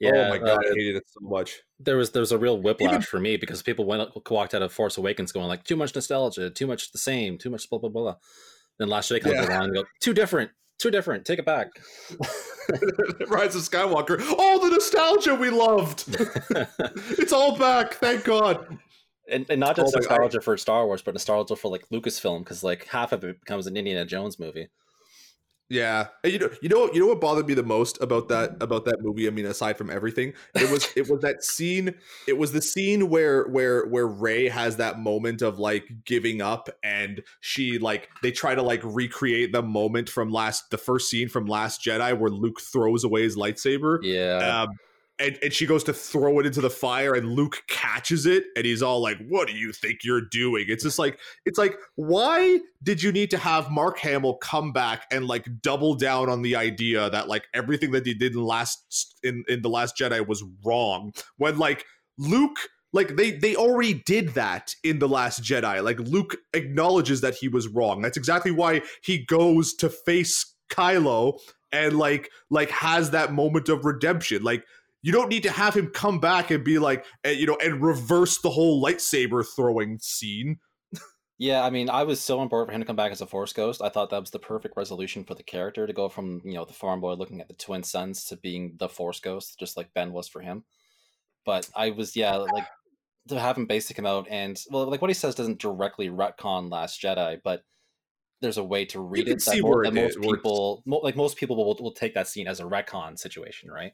Yeah, oh my god, I hated it so much. There was a real whiplash for me, because people walked out of Force Awakens going like, too much nostalgia, too much the same, too much blah blah blah. Then Last Jedi comes along and go, too different, take it back. Rise of Skywalker, all the nostalgia we loved. It's all back, thank god. And not just nostalgia for Star Wars, but nostalgia for like Lucasfilm, because like half of it becomes an Indiana Jones movie. Yeah, and you know what bothered me the most about that movie, I mean, aside from everything, it was that scene. It was the scene where Rey has that moment of like giving up, and she like, they try to like recreate the moment from the first scene from Last Jedi where Luke throws away his lightsaber. Yeah. And she goes to throw it into the fire, and Luke catches it, and he's all like, what do you think you're doing? It's just like, why did you need to have Mark Hamill come back and like double down on the idea that like everything that he did in The Last Jedi was wrong, when like Luke, like they already did that in The Last Jedi. Like, Luke acknowledges that he was wrong. That's exactly why he goes to face Kylo and like has that moment of redemption. Like, you don't need to have him come back and be like, you know, and reverse the whole lightsaber throwing scene. Yeah, I mean, I was so on board for him to come back as a Force ghost. I thought that was the perfect resolution for the character, to go from, you know, the farm boy looking at the twin sons to being the Force ghost, just like Ben was for him. But I was, like, to have him basically come out and, well, like what he says doesn't directly retcon Last Jedi, but there's a way to read it that most people will take that scene as a retcon situation, right?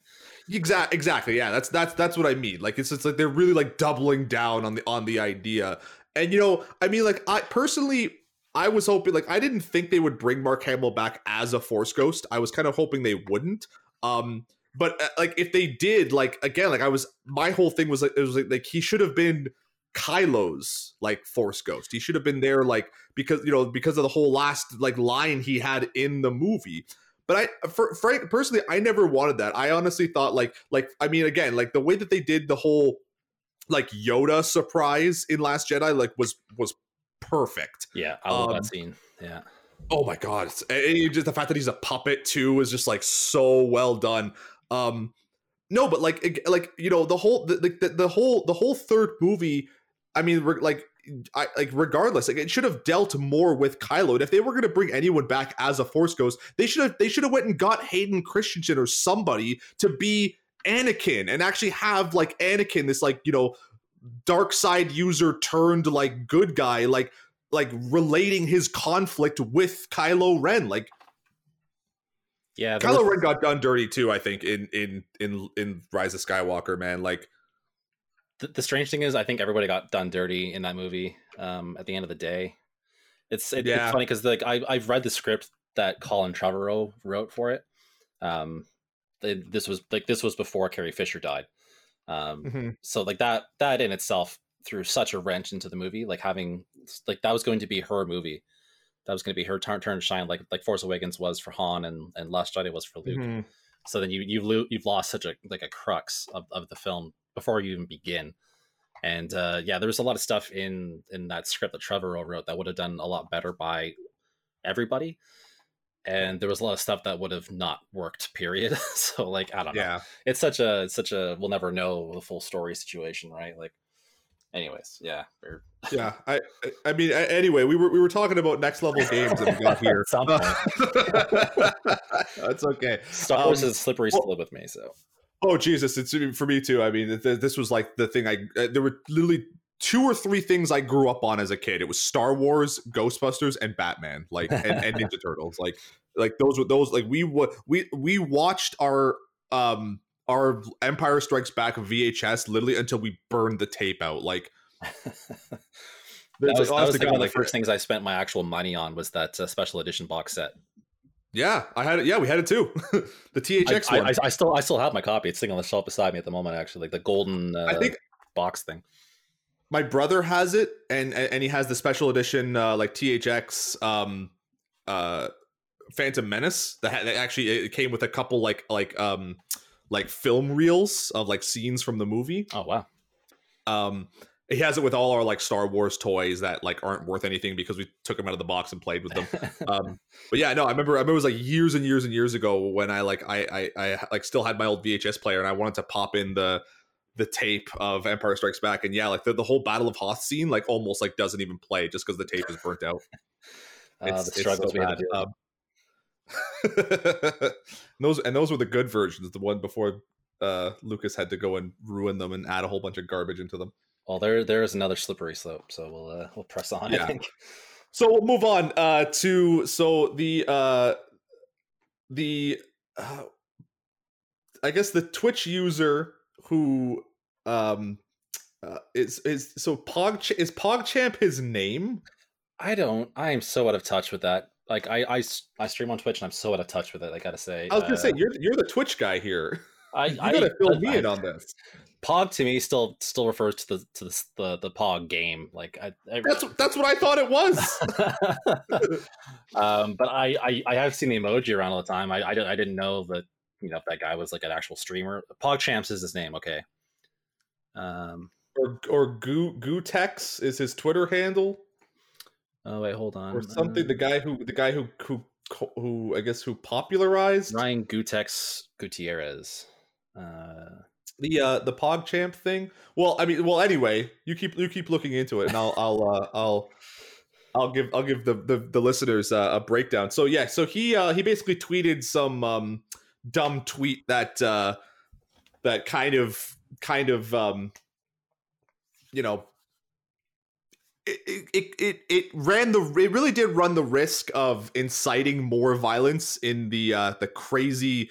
Exactly. Yeah, that's what I mean. Like, it's like they're really like doubling down on the idea. And, you know, I mean, like, I personally, I was hoping, like, I didn't think they would bring Mark Hamill back as a Force ghost. I was kind of hoping they wouldn't. But like, if they did, like, again, like, I was, my whole thing was like, it was like he should have been Kylo's like Force Ghost. He should have been there, like, because, you know, because of the whole last like line he had in the movie. But I, Frank, personally, I never wanted that. I honestly thought like, I mean, again, like the way that they did the whole like Yoda surprise in Last Jedi, like was perfect. Yeah, I love that scene. Yeah. Oh my God! And just the fact that he's a puppet too is just like so well done. No, but like you know, the whole third movie. I mean, regardless, like it should have dealt more with Kylo. And if they were going to bring anyone back as a Force Ghost, they should have went and got Hayden Christensen or somebody to be Anakin and actually have like Anakin, this like, you know, dark side user turned like good guy, like relating his conflict with Kylo Ren. Like, yeah, Kylo Ren got done dirty too, I think, in Rise of Skywalker, man. Like, the strange thing is, I think everybody got done dirty in that movie. At the end of the day, it's funny because like I've read the script that Colin Trevorrow wrote for it. This was before Carrie Fisher died. So like that in itself threw such a wrench into the movie. Like having like that was going to be her movie, that was going to be her turn to shine. Like Force Awakens was for Han and Last Jedi was for Luke. Mm-hmm. So then you've lost such a like a crux of the film before you even begin. And there was a lot of stuff in that script that Trevorrow wrote that would have done a lot better by everybody. And there was a lot of stuff that would have not worked, period. So like, I don't know. Yeah. It's such a we'll never know the full story situation, right? Like, anyways, yeah. Yeah. I mean, anyway, we were talking about Next Level Games and we got here. That's okay. Star Wars is a slippery slope with me, so. Oh, Jesus. It's for me too. I mean, this was like the thing there were literally two or three things I grew up on as a kid. It was Star Wars, Ghostbusters, and Batman, like, and Ninja Turtles. Like those, like we watched our Empire Strikes Back VHS literally until we burned the tape out. Like that was one of the first things I spent my actual money on was that special edition box set. Yeah, I had it. Yeah, we had it too. The THX one. I still have my copy. It's sitting on the shelf beside me at the moment, actually, like the golden box thing. My brother has it, and he has the special edition like THX Phantom Menace that actually it came with a couple like film reels of like scenes from the movie. Oh wow. He has it with all our like Star Wars toys that like aren't worth anything because we took them out of the box and played with them. But yeah, no, I remember it was like years and years and years ago when I like still had my old VHS player and I wanted to pop in the tape of Empire Strikes Back, and yeah, like the whole Battle of Hoth scene like almost like doesn't even play just because the tape is burnt out. Those were the good versions, the one before Lucas had to go and ruin them and add a whole bunch of garbage into them. Well, there is another slippery slope, so we'll press on. Yeah. I think. So we'll move on to I guess the Twitch user who is so is PogChamp his name? I am so out of touch with that. Like I stream on Twitch and I'm so out of touch with it. I gotta say. I was gonna say you're the Twitch guy here. You gotta fill me in on this. Pog to me still refers to the Pog game. Like that's what I thought it was. But I have seen the emoji around all the time. I didn't know that, you know, if that guy was like an actual streamer. PogChamp is his name, okay. Or Gootecks is his Twitter handle. Oh wait, hold on. Or something. The guy who I guess who popularized Ryan Gutierrez. The PogChamp thing. Well, anyway, you keep looking into it, and I'll give the listeners a breakdown. So yeah, so he basically tweeted some dumb tweet that kind of you know, it really did run the risk of inciting more violence in the crazy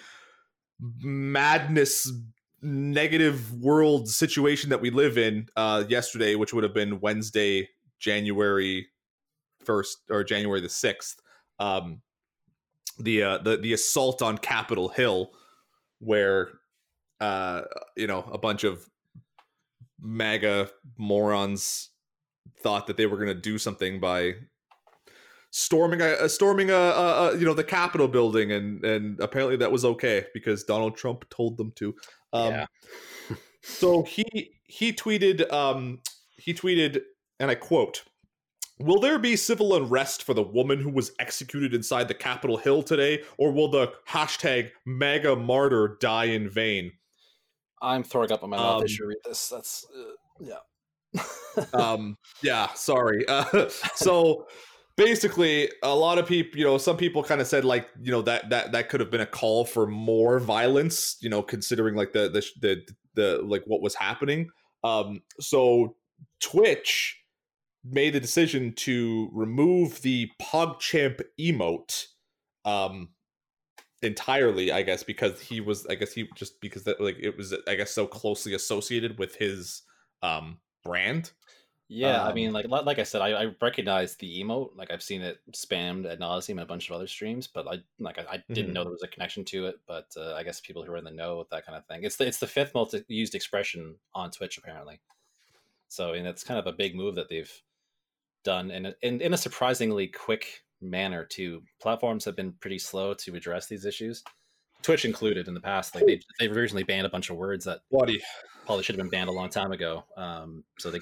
madness negative world situation that we live in yesterday, which would have been Wednesday, January the 6th, the assault on Capitol Hill, where a bunch of MAGA morons thought that they were going to do something by storming the Capitol building, and apparently that was okay because Donald Trump told them to. So he tweeted, and I quote, "Will there be civil unrest for the woman who was executed inside the Capitol Hill today, or will the hashtag MAGA martyr die in vain?" I'm throwing up in my mouth as you read this. That's Sorry. So basically, a lot of people, some people kind of said that could have been a call for more violence, considering the what was happening. So Twitch made the decision to remove the PogChamp emote entirely, I guess, because it was so closely associated with his brand. Yeah, I mean, like I said, I recognize the emote. Like, I've seen it spammed ad nauseum in a bunch of other streams, but I didn't know there was a connection to it. But I guess people who are in the know with that kind of thing, it's the fifth most used expression on Twitch apparently. So, and it's kind of a big move that they've done in a surprisingly quick manner too. Platforms have been pretty slow to address these issues, Twitch included, in the past. Like, they've originally banned a bunch of words that probably should have been banned a long time ago. So they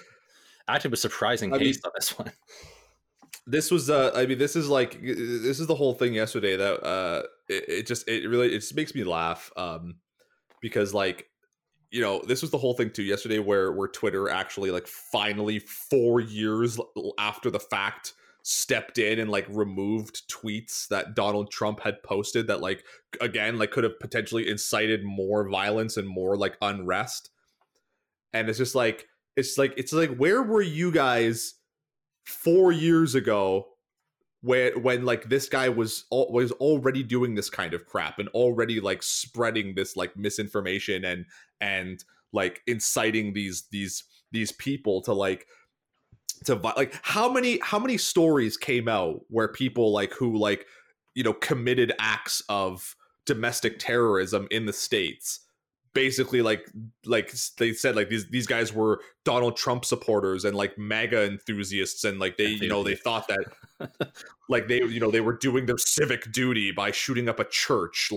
acted with surprising haste on this one. This was this is the whole thing yesterday that it just makes me laugh because this was the whole thing too yesterday where Twitter actually finally 4 years after the fact stepped in and removed tweets that Donald Trump had posted that could have potentially incited more violence and more unrest. And it's just where were you guys 4 years ago when this guy was already doing this kind of crap and already spreading this misinformation and inciting these people to how many stories came out where people who committed acts of domestic terrorism in the States, basically they said these guys were Donald Trump supporters and MAGA enthusiasts, and they thought that they were doing their civic duty by shooting up a church.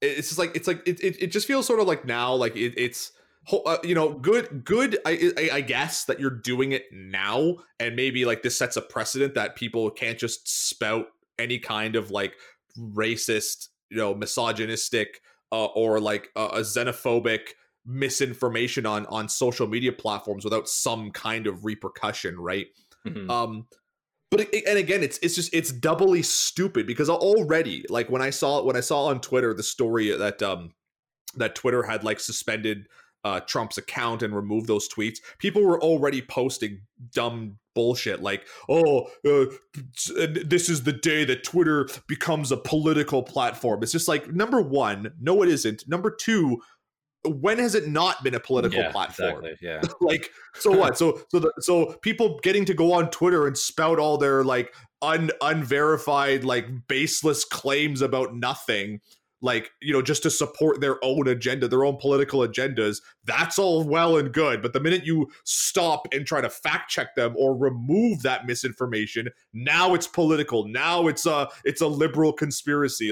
It just feels sort of now it's good. I guess that you're doing it now, and maybe this sets a precedent that people can't just spout any kind of racist, misogynistic or xenophobic misinformation on social media platforms without some kind of repercussion, right? Mm-hmm. But it's doubly stupid because already when I saw on Twitter the story that Twitter had suspended Trump's account and removed those tweets, people were already posting dumb bullshit this is the day that Twitter becomes a political platform. It's just number one, no it isn't. Number two, when has it not been a political platform? Exactly, yeah. So what? So people getting to go on Twitter and spout all their unverified baseless claims about nothing, just to support their own agenda, their own political agendas, that's all well and good. But the minute you stop and try to fact check them or remove that misinformation, now it's political. Now it's a liberal conspiracy.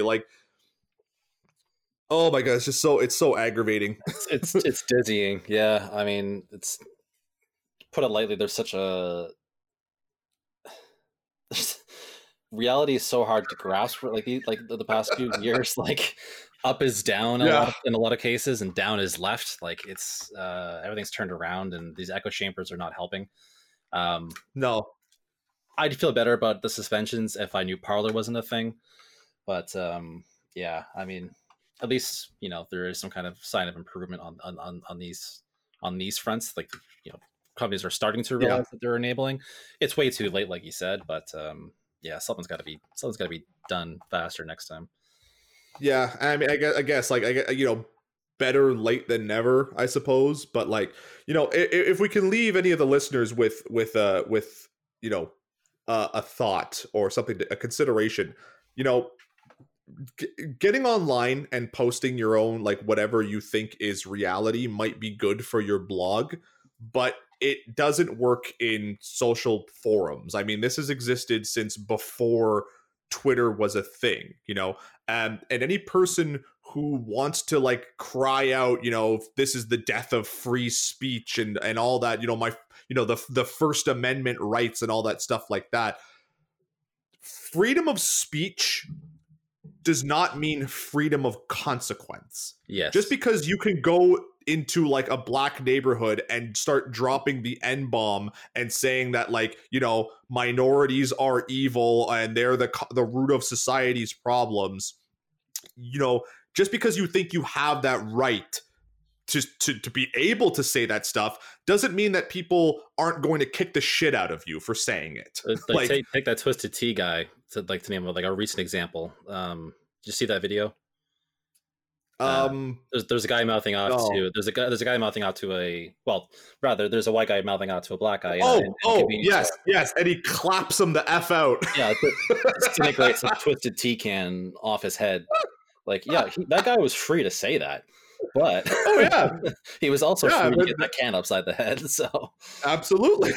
Oh my God, it's so aggravating. It's dizzying. Yeah. I mean, it's, put it lightly, there's such a reality is so hard to grasp for the past few years, up is down in a lot of cases and down is left. It's everything's turned around and these echo chambers are not helping. No, I'd feel better about the suspensions if I knew Parler wasn't a thing, but I mean, at least there is some kind of sign of improvement on these fronts. Companies are starting to realize that they're enabling. It's way too late, like you said, but yeah, something's got to be done faster next time. Yeah, I mean, I guess better late than never, I suppose. But if we can leave any of the listeners with a thought or something, a consideration, getting online and posting your own, like, whatever you think is reality might be good for your blog, but it doesn't work in social forums. I mean, this has existed since before Twitter was a thing, you know, and any person who wants to, like, cry out, you know, this is the death of free speech and all that, you know, my, you know, the First Amendment rights and all that stuff like that. Freedom of speech does not mean freedom of consequence. Yes. Just because you can go into, like, a black neighborhood and start dropping the N-bomb and saying that, like, you know, minorities are evil and they're the root of society's problems, you know, just because you think you have that right to be able to say that stuff doesn't mean that people aren't going to kick the shit out of you for saying it. Like take that Twisted Tea guy, to name like a recent example. Did you see that video? There's a guy mouthing off to there's a white guy mouthing off to a black guy. Yes, and he claps him the F out. Yeah, it's like some Twisted Tea can off his head. Like, yeah, that guy was free to say that, but he was also free to get that can upside the head. So absolutely,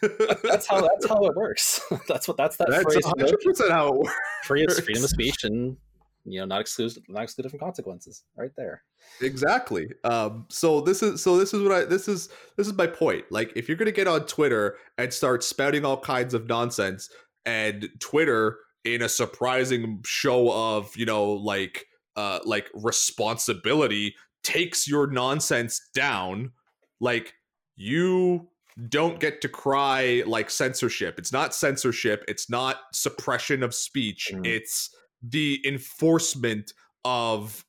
that's how it works. That's phrase. 100% how it works. Freedom of speech and, you know, not excluded from consequences, right there. Exactly. So this is my point. Like, if you're going to get on Twitter and start spouting all kinds of nonsense, and Twitter, in a surprising show of, you know, like responsibility, takes your nonsense down, like, you don't get to cry like censorship. It's not censorship. It's not suppression of speech. Mm-hmm. It's the enforcement of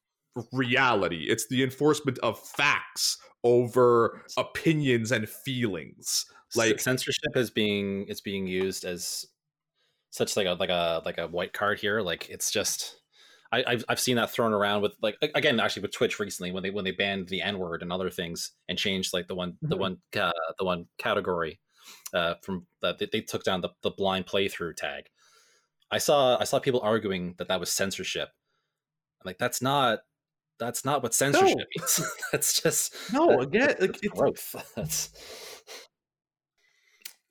reality. It's the enforcement of facts over opinions and feelings. Like, censorship is being used as such, like a white card here. Like, it's just, I've seen that thrown around with, like, again, actually with Twitch recently, when they banned the N-word and other things and changed, like, the one category from that, they took down the blind playthrough tag. I saw people arguing that was censorship. I'm like, that's not what censorship means. That's just it's growth.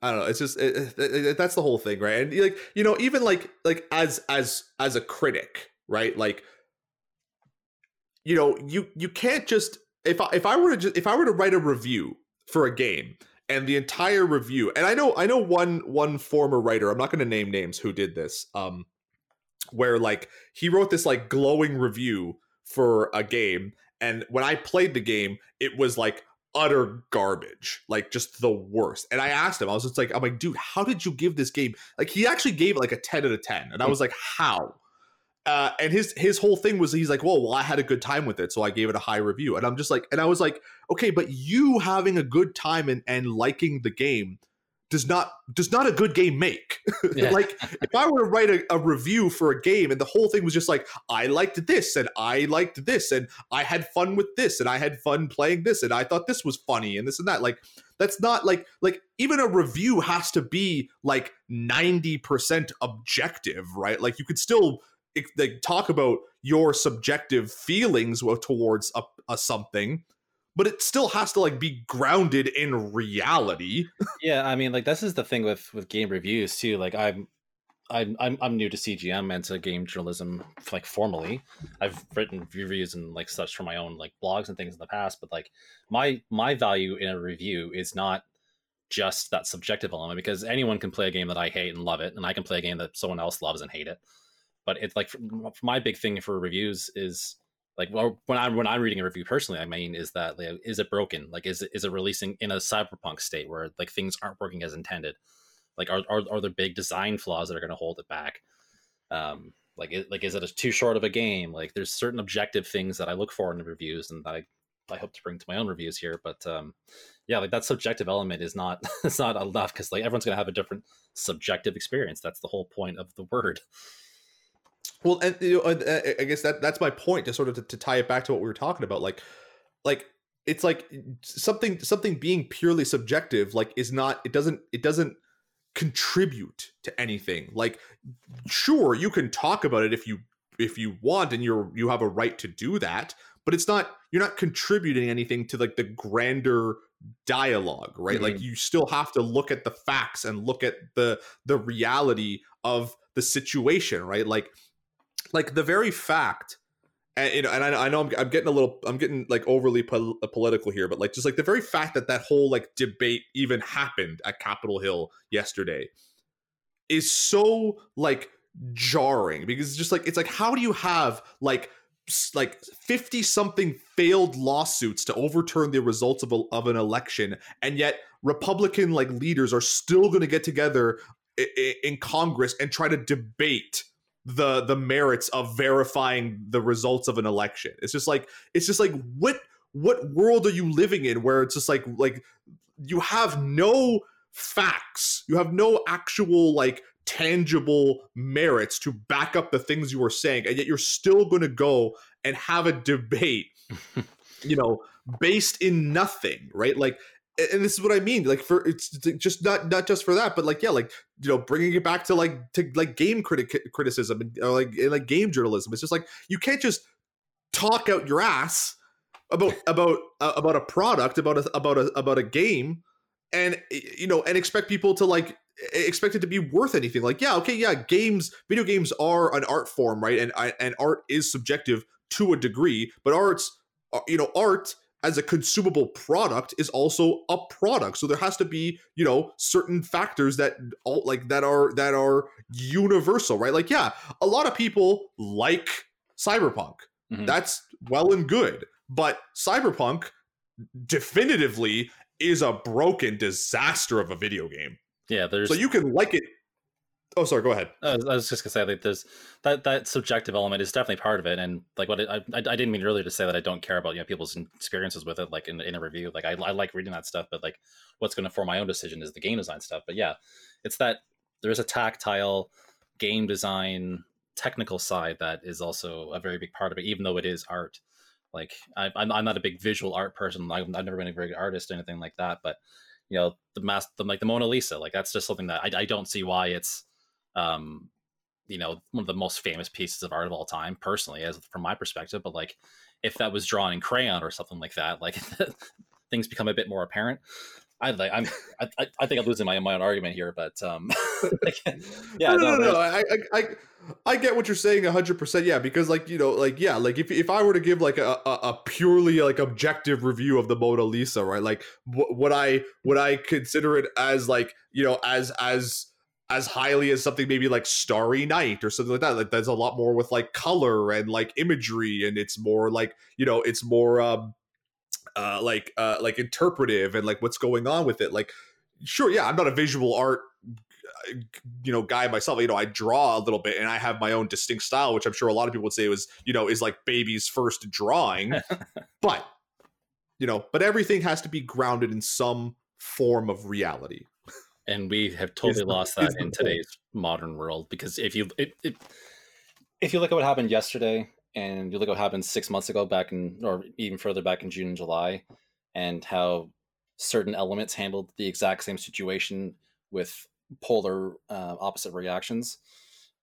I don't know. It's just that's the whole thing, right? And, like, you know, even like as a critic, right? Like, you know, you can't just, if I were to write a review for a game, and the entire review, and I know one former writer, I'm not going to name names, who did this, where, like, he wrote this, like, glowing review for a game, and when I played the game, it was, like, utter garbage, like, just the worst. And I asked him, I was just like, I'm like, dude, how did you give this game? Like, he actually gave it, like, a 10 out of 10, and I was like, how? And his whole thing was, he's like, well, I had a good time with it, so I gave it a high review. And I'm just like, and I was like, okay, but you having a good time and liking the game does not a good game make. Yeah. Like, if I were to write a review for a game and the whole thing was just like, I liked this and I liked this and I had fun with this and I had fun playing this and I thought this was funny and this and that, like, that's not like even a review has to be like 90% objective, right? Like, you could still talk about your subjective feelings towards a something, but it still has to, like, be grounded in reality. Yeah, I mean, like, this is the thing with game reviews too. Like, I'm new to CGM and to game journalism, like, formally. I've written reviews and, like, such for my own, like, blogs and things in the past, but, like, my value in a review is not just that subjective element, because anyone can play a game that I hate and love it, and I can play a game that someone else loves and hate it. But it's like, my big thing for reviews is, like, well, when I'm reading a review personally, I mean, is that, like, is it broken? Like, is it releasing in a cyberpunk state where, like, things aren't working as intended? Like, are there big design flaws that are going to hold it back? Like is it too short of a game? Like, there's certain objective things that I look for in the reviews and that I hope to bring to my own reviews here. But yeah, like, that subjective element is not it's not enough, because, like, everyone's going to have a different subjective experience. That's the whole point of the word. Well, and, you know, I guess that's my point, to sort of to tie it back to what we were talking about. Like it's like something being purely subjective, like, is not, it doesn't contribute to anything. Like, sure, you can talk about it if you if you want, and you have a right to do that, but it's not, you're not contributing anything to like the grander dialogue, right? Mm-hmm. Like you still have to look at the facts and look at the reality of the situation, right? Like the very fact, and I know I'm getting a little, I'm getting like overly political here, but like just like the very fact that that whole like debate even happened at Capitol Hill yesterday is so like jarring, because it's just like, it's like, how do you have like 50 something failed lawsuits to overturn the results of an election, and yet Republican like leaders are still going to get together in Congress and try to debate the merits of verifying the results of an election? It's just like what world are you living in where it's just like you have no facts, you have no actual like tangible merits to back up the things you are saying, and yet you're still going to go and have a debate you know, based in nothing, right? Like, and this is what I mean, like, for it's just not just for that, but like, yeah, like, you know, bringing it back to game criticism and game journalism, it's just like, you can't just talk out your ass about a product, about a game, and, you know, and expect people to like expect it to be worth anything. Like, yeah, okay, yeah, video games are an art form, right? And art is subjective to a degree, but art as a consumable product is also a product. So there has to be, you know, certain factors that are universal, right? Like, yeah, a lot of people like Cyberpunk. Mm-hmm. That's well and good, but Cyberpunk definitively is a broken disaster of a video game. Yeah, there's... So you can like it... Oh, sorry, go ahead. I was just going to say, like, there's that subjective element is definitely part of it, and, like, what I didn't mean earlier to say that I don't care about, you know, people's experiences with it, like, in a review. Like, I like reading that stuff, but, like, what's going to form my own decision is the game design stuff. But, yeah, it's that there's a tactile game design technical side that is also a very big part of it, even though it is art. Like, I'm not a big visual art person. I've never been a very good artist or anything like that, but... You know, the Mona Lisa, like, that's just something that I don't see why it's, you know, one of the most famous pieces of art of all time, personally, as from my perspective. But like, if that was drawn in crayon or something like that, like things become a bit more apparent. I think I'm losing my own argument here, but like, yeah, no. I get what you're saying 100%. Yeah, because like, you know, like, yeah, like if I were to give like a purely like objective review of the Mona Lisa, right? Like, would I consider it as like, you know, as highly as something maybe like Starry Night or something like that? Like, there's a lot more with like color and like imagery, and it's more like, you know, it's more like interpretive and like what's going on with it. Like, sure, yeah, I'm not a visual art, you know, guy myself. You know, I draw a little bit, and I have my own distinct style, which I'm sure a lot of people would say was, you know, is like baby's first drawing. But, you know, but everything has to be grounded in some form of reality. And we have totally lost that in today's modern world, because if you look at what happened yesterday, and you look at what happened 6 months ago, or even further back in June and July, and how certain elements handled the exact same situation with polar opposite reactions.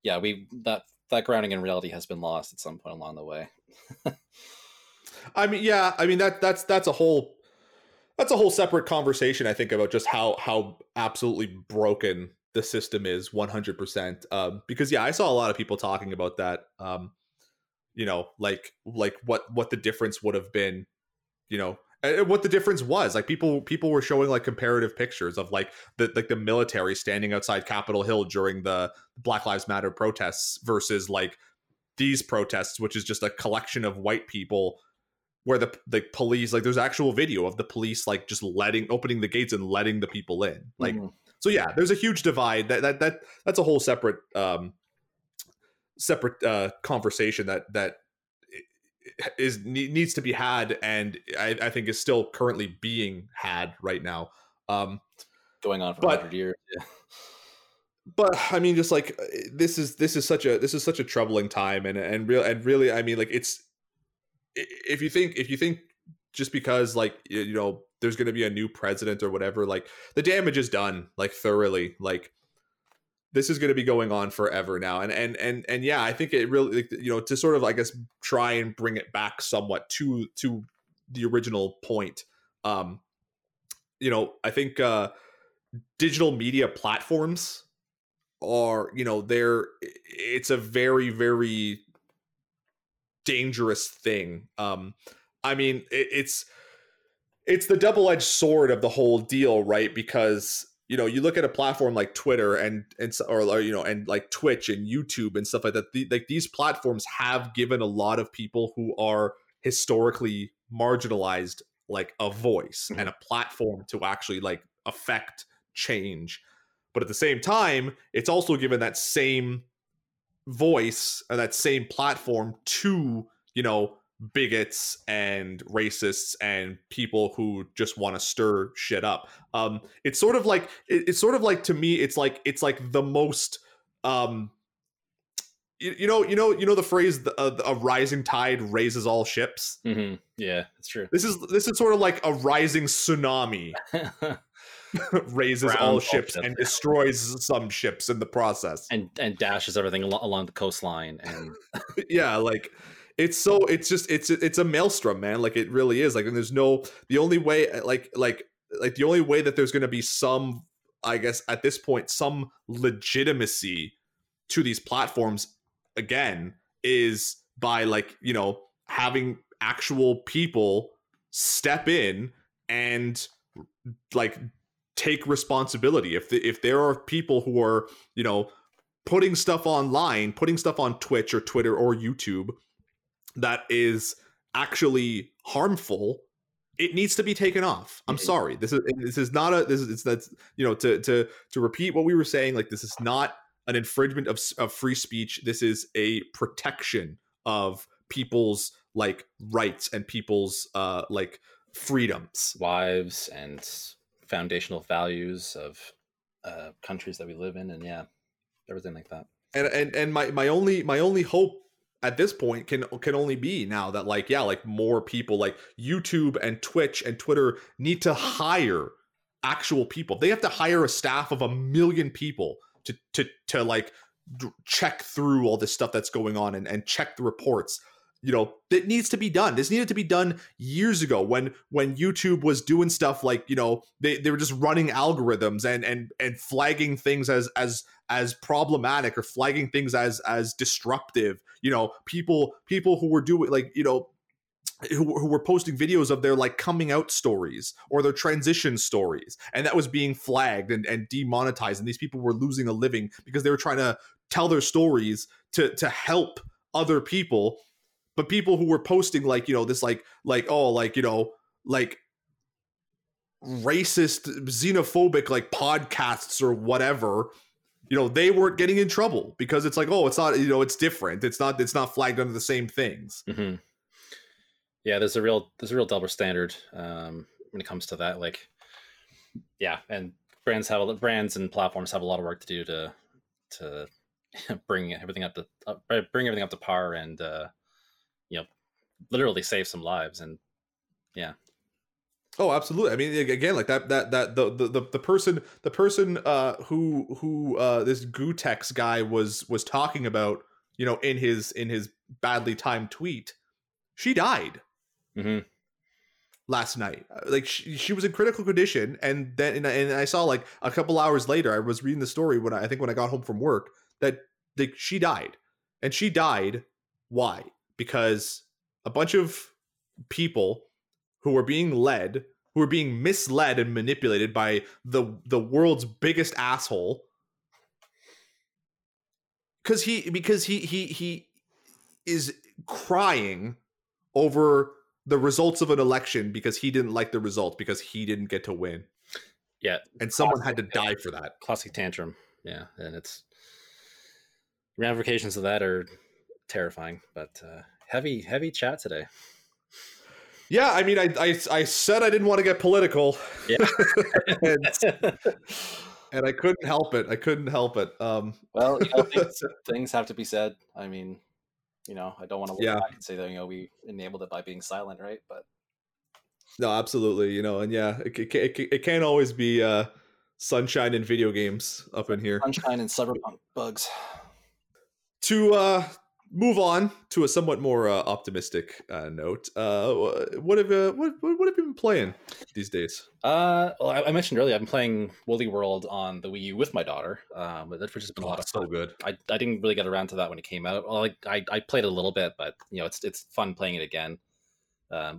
Yeah, that grounding in reality has been lost at some point along the way. I mean, yeah, I mean that's a whole separate conversation, I think, about just how absolutely broken the system is 100%. Because yeah, I saw a lot of people talking about that. You know, like what the difference would have been, you know, and what the difference was. Like, people were showing like comparative pictures of like the military standing outside Capitol Hill during the Black Lives Matter protests versus like these protests, which is just a collection of white people, where the police, like, there's actual video of the police like just opening the gates and letting the people in. Like, mm-hmm. So yeah, there's a huge divide that's a whole separate conversation that is needs to be had, and I think is still currently being had right now, going on for 100 years. Yeah. But I mean, just like, this is such a troubling time, and really, I mean, like, it's, if you think just because, like, you know, there's going to be a new president or whatever, like, the damage is done, like, thoroughly. Like, this is going to be going on forever now. And yeah, I think it really, you know, to sort of, I guess, try and bring it back somewhat to the original point. You know, I think digital media platforms are, you know, they're, it's a very, very dangerous thing. I mean, it's the double-edged sword of the whole deal, right? Because, you know, you look at a platform like Twitter and you know, and like Twitch and YouTube and stuff like that. Like these platforms have given a lot of people who are historically marginalized, like a voice and a platform to actually like affect change. But at the same time, it's also given that same voice and that same platform to, you know, bigots and racists and people who just want to stir shit up. It's sort of like to me, it's like the most you know the phrase a rising tide raises all ships. Mm-hmm. Yeah, that's true. This is sort of like a rising tsunami raises all ships and destroys some ships in the process, and dashes everything along the coastline. And yeah, like. It's a maelstrom, man. Like it really is. Like, and there's no, the only way, like the only way that there's going to be some, I guess at this point, some legitimacy to these platforms again is by like, you know, having actual people step in and like take responsibility. If there are people who are, you know, putting stuff online, putting stuff on Twitch or Twitter or YouTube that is actually harmful, it needs to be taken off. I'm sorry. This is not you know, to repeat what we were saying, like this is not an infringement of free speech. This is a protection of people's like rights and people's like freedoms, lives, and foundational values of countries that we live in, and yeah, everything like that. And my only hope at this point can only be now that like, yeah, like more people like YouTube and Twitch and Twitter need to hire actual people. They have to hire a staff of 1 million people to like check through all this stuff that's going on and check the reports. You know, that needs to be done. This needed to be done years ago when YouTube was doing stuff like, you know, they were just running algorithms and flagging things as problematic or flagging things as disruptive. You know, people who were doing like, you know, who were posting videos of their like coming out stories or their transition stories, and that was being flagged and demonetized, and these people were losing a living because they were trying to tell their stories to help other people. But people who were posting like, you know, this like, oh, like, you know, like racist, xenophobic, like podcasts or whatever, you know, they weren't getting in trouble because it's like, oh, it's not, you know, it's different. It's not flagged under the same things. Mm-hmm. Yeah. There's a real double standard when it comes to that. Like, yeah. And brands and platforms have a lot of work to do to bring everything up to par and, you know, literally save some lives. And yeah. Oh, absolutely. I mean, again, like that the person who this Gootecks guy was talking about, you know, in his badly timed tweet, she died last night. Like she was in critical condition. And then, and I saw like a couple hours later, I was reading the story when I got home from work that like she died, and she died. Why? Because a bunch of people who were being misled and manipulated by the world's biggest asshole, because he is crying over the results of an election because he didn't like the results, because he didn't get to win. Yeah, and someone had to die for that. Classic tantrum. Yeah, and it's ramifications of that are terrifying, but heavy chat today. Yeah, I mean, I said I didn't want to get political. Yeah. and I couldn't help it. Well, you know, things have to be said. I mean, you know, I don't want to look back and say that, you know, we enabled it by being silent, right? But no, absolutely, you know, and yeah, it can't always be Sunshine and video games up in here. Sunshine and cyberpunk bugs. To move on to a somewhat more optimistic note, what have you been playing these days? Well, I mentioned earlier I've been playing Woolly World on the Wii U with my daughter, which has been a lot of fun. So good. I didn't really get around to that when it came out. I played a little bit, but you know, it's fun playing it again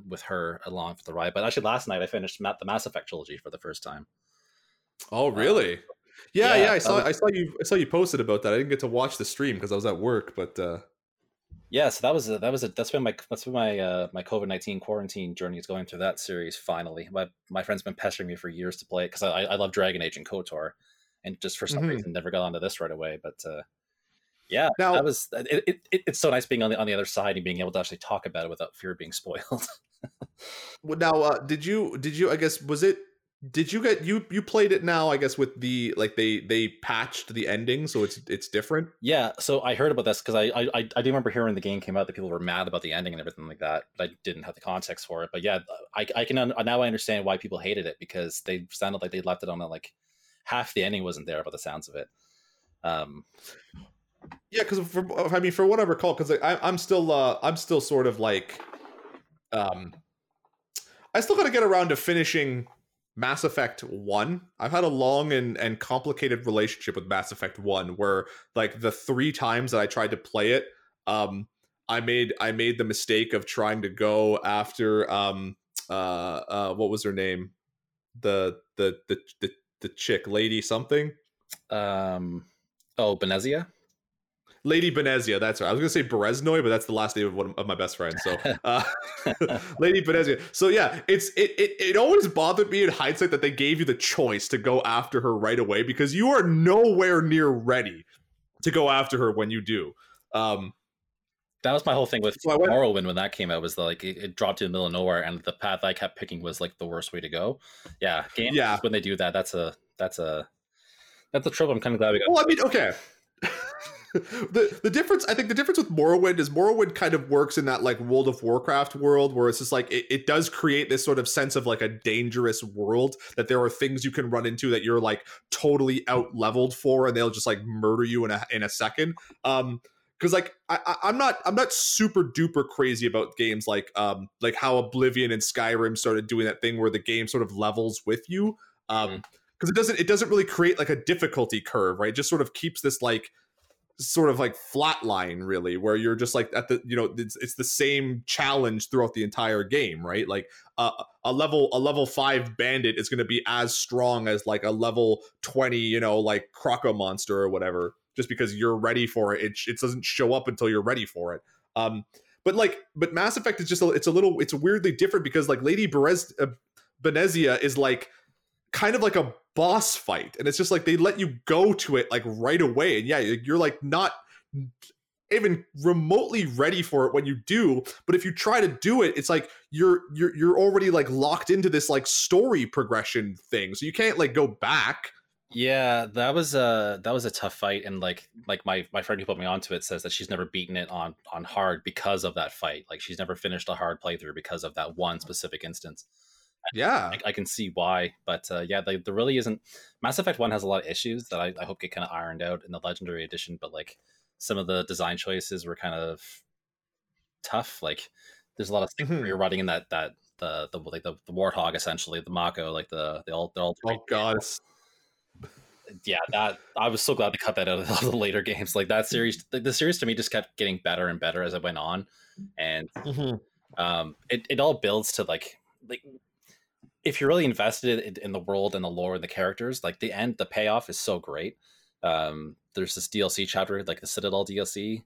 with her along for the ride. But actually, last night I finished the Mass Effect trilogy for the first time. Oh, really? Yeah. I saw you posted about that. I didn't get to watch the stream because I was at work, but yeah. So that's been my COVID-19 quarantine journey, is going through that series finally. My friend's been pestering me for years to play it because I love Dragon Age and KOTOR, and just for some reason never got onto this right away. But yeah, now, that was it's so nice being on the other side and being able to actually talk about it without fear of being spoiled. Well, now did you? I guess was it. Did you get you played it now? I guess with the they patched the ending, so it's different. Yeah, so I heard about this because I do remember hearing when the game came out that people were mad about the ending and everything like that. But I didn't have the context for it. But yeah, I understand why people hated it, because they sounded like they left it on like half the ending wasn't there by the sounds of it. Yeah, because for what I recall, because I'm still sort of like I still got to get around to finishing Mass Effect 1. I've had a long and complicated relationship with Mass Effect 1, where like the three times that I tried to play it, I made the mistake of trying to go after what was her name, the chick lady something, Benezia. Lady Benezia, that's right. I was going to say Bereznoi, but that's the last name of one of my best friends. So, Lady Benezia. So yeah, it always bothered me in hindsight that they gave you the choice to go after her right away, because you are nowhere near ready to go after her when you do. That was my whole thing with Morrowind when that came out, was like it dropped in the middle of nowhere, and the path I kept picking was like the worst way to go. Yeah, games, yeah. When they do that, that's a trope. I'm kind of glad we got. Well, I mean, okay. I think the difference with Morrowind is Morrowind kind of works in that like World of Warcraft world, where it's just like it does create this sort of sense of like a dangerous world, that there are things you can run into that you're like totally out leveled for, and they'll just like murder you in a second. Because like I'm not super duper crazy about games like how Oblivion and Skyrim started doing that thing where the game sort of levels with you, because it doesn't really create like a difficulty curve, right? It just sort of keeps this like sort of like flat line, really, where you're just like at the, you know, it's the same challenge throughout the entire game, right? Like a level 5 bandit is going to be as strong as like a level 20, you know, like croco monster or whatever, just because you're ready for it. It doesn't show up until you're ready for it. But Mass Effect is just it's weirdly different, because like Lady Benezia is like kind of like a boss fight, and it's just like they let you go to it like right away, and yeah, you're like not even remotely ready for it when you do. But if you try to do it, it's like you're already like locked into this like story progression thing, so you can't like go back. Yeah, that was a tough fight, and like my friend who put me onto it says that she's never beaten it on hard because of that fight. Like she's never finished a hard playthrough because of that one specific instance. Yeah, I can see why, but yeah, there really isn't. Mass Effect 1 has a lot of issues that I hope get kind of ironed out in the Legendary Edition, but like some of the design choices were kind of tough. Like there's a lot of things where you're riding in the warthog, essentially the Mako, like the oh god, yeah. That I was so glad to cut that out of the later games. Like that series, the series to me just kept getting better and better as I went on, and it all builds to like. If you're really invested in the world and the lore and the characters, like the payoff is so great. There's this DLC chapter, like the Citadel DLC,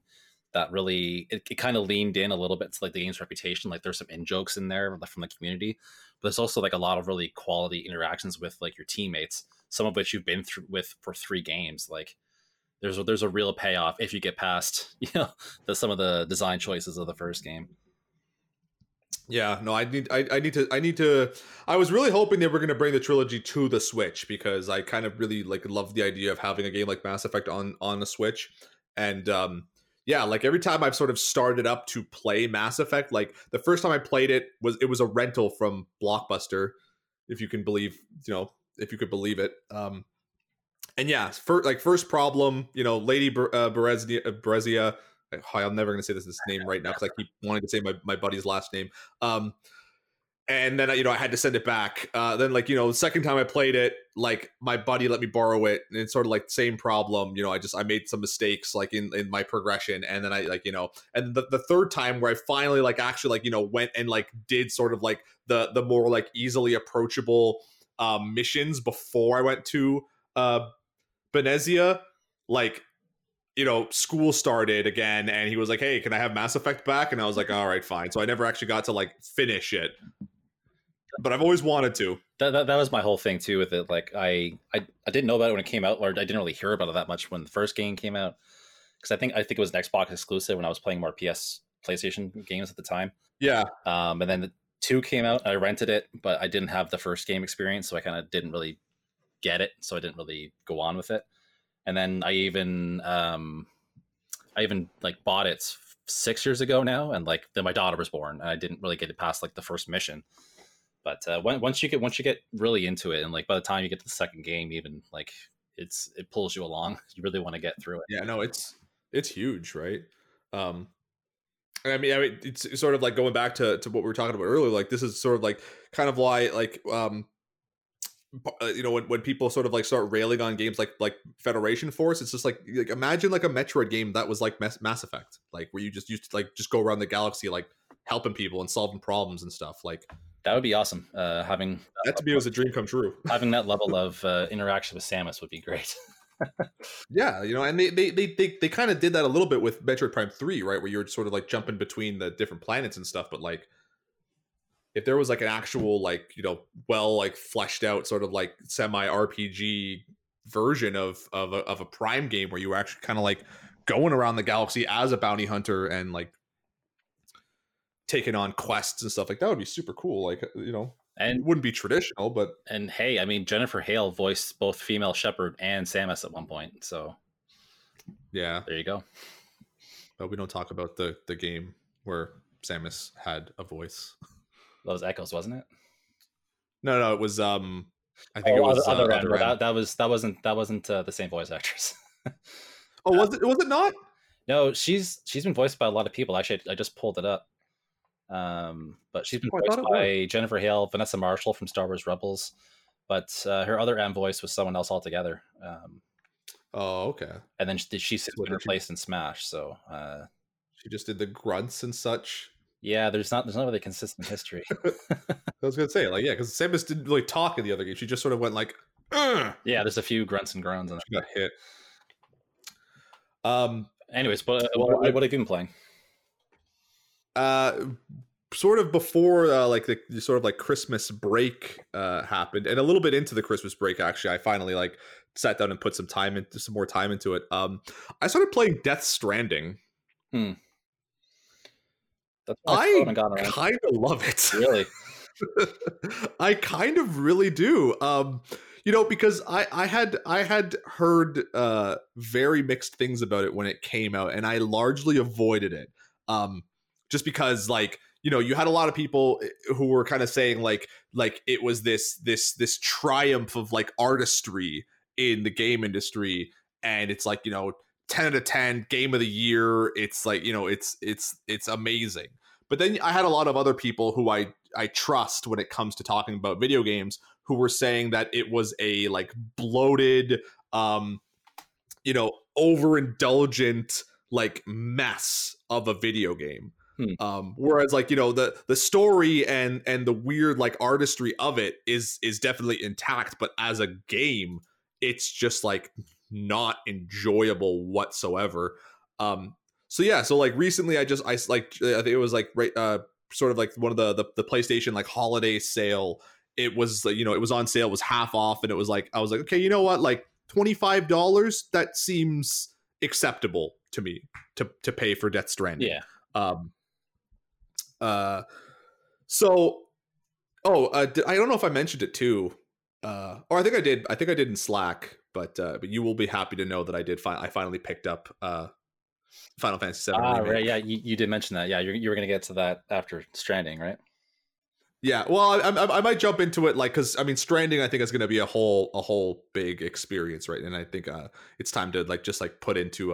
that really it kind of leaned in a little bit to like the game's reputation. Like there's some in jokes in there from the community, but there's also like a lot of really quality interactions with like your teammates, some of which you've been through with for 3 games. Like there's a real payoff if you get past, you know, some of the design choices of the first game. Yeah, no, I need to. I was really hoping they were going to bring the trilogy to the Switch, because I kind of really like love the idea of having a game like Mass Effect on the Switch. And yeah, like every time I've sort of started up to play Mass Effect, like the first time I played it was a rental from Blockbuster, if you can believe, you know, if you could believe it. And yeah, first problem, you know, Lady Berezia. I'm never going to say this name right now because I keep wanting to say my buddy's last name. And then, you know, I had to send it back. Then, like, you know, the second time I played it, like, my buddy let me borrow it. And it's sort of like same problem. You know, I made some mistakes, like, in my progression. And then I, like, you know, and the third time where I finally, like, actually, like, you know, went and, like, did sort of, like, the more, like, easily approachable missions before I went to Benezia, like, you know, school started again, and he was like, "Hey, can I have Mass Effect back?" And I was like, "All right, fine." So I never actually got to, like, finish it, but I've always wanted to. That was my whole thing too with it. Like, I didn't know about it when it came out, or I didn't really hear about it that much when the first game came out, because I think it was an Xbox exclusive when I was playing more PlayStation games at the time. Yeah. And then the 2 came out, and I rented it, but I didn't have the first game experience, so I kind of didn't really get it, so I didn't really go on with it. And then I even like bought it 6 years ago now, and like then my daughter was born, and I didn't really get it past like the first mission. But once you get really into it, and like by the time you get to the second game, even like it pulls you along. You really want to get through it. Yeah, no, it's huge, right? I mean, it's sort of like going back to what we were talking about earlier. Like, this is sort of like kind of why like. You know, when people sort of like start railing on games like Federation Force, it's just like imagine like a Metroid game that was like Mass Effect, like where you just used to like just go around the galaxy like helping people and solving problems and stuff. Like, that would be awesome. Having that to me was a dream come true. Having that level of interaction with Samus would be great. Yeah, you know, and they kind of did that a little bit with Metroid Prime 3, right, where you're sort of like jumping between the different planets and stuff, but like. If there was like an actual, like, you know, well, like fleshed out sort of like semi RPG version of a Prime game where you were actually kind of like going around the galaxy as a bounty hunter and like taking on quests and stuff, like that would be super cool. Like, you know, and it wouldn't be traditional, but and hey, I mean, Jennifer Hale voiced both female Shepard and Samus at one point, so yeah, there you go. But we don't talk about the game where Samus had a voice. That was Echoes, wasn't it? No, it was. I think it was Other End. That wasn't the same voice actress. Was it? Was it not? No, she's been voiced by a lot of people. Actually, I just pulled it up. But she's been voiced by Jennifer Hale, Vanessa Marshall from Star Wars Rebels, but her Other End voice was someone else altogether. Oh, okay. And then she's been replaced in Smash, so she just did the grunts and such. Yeah, there's not really consistent history. I was gonna say, like, yeah, because Samus didn't really talk in the other game. She just sort of went like, ugh. Yeah, there's a few grunts and groans on that. She got hit. Anyways, but what have you been playing? Sort of before like the sort of like Christmas break happened, and a little bit into the Christmas break, actually, I finally like sat down and put some more time into it. I started playing Death Stranding. Hmm. I kind of love it. Really? I kind of really do. You know, because I had heard very mixed things about it when it came out, and I largely avoided it. Just because, like, you know, you had a lot of people who were kind of saying like it was this triumph of like artistry in the game industry, and it's like, you know, 10 out of 10 game of the year, it's like, you know, it's amazing. But then I had a lot of other people who I trust when it comes to talking about video games, who were saying that it was a like bloated, you know, overindulgent like mess of a video game. Whereas, like, you know, the story and the weird like artistry of it is definitely intact, but as a game, it's just like not enjoyable whatsoever. So like recently I think it was like right sort of like one of the PlayStation like holiday sale, it was, you know, it was on sale, it was half off, and it was like, I was like, okay, you know what, like $25, that seems acceptable to me to pay for Death Stranding. Yeah. I don't know if I mentioned it too, or I think I did in Slack, but you will be happy to know that I did. I finally picked up Final Fantasy VII. Ah, right, yeah, you did mention that. Yeah, you were going to get to that after Stranding, right? Yeah, well, I might jump into it, like, because I mean, Stranding, I think, is going to be a whole big experience, right? And I think it's time to just put into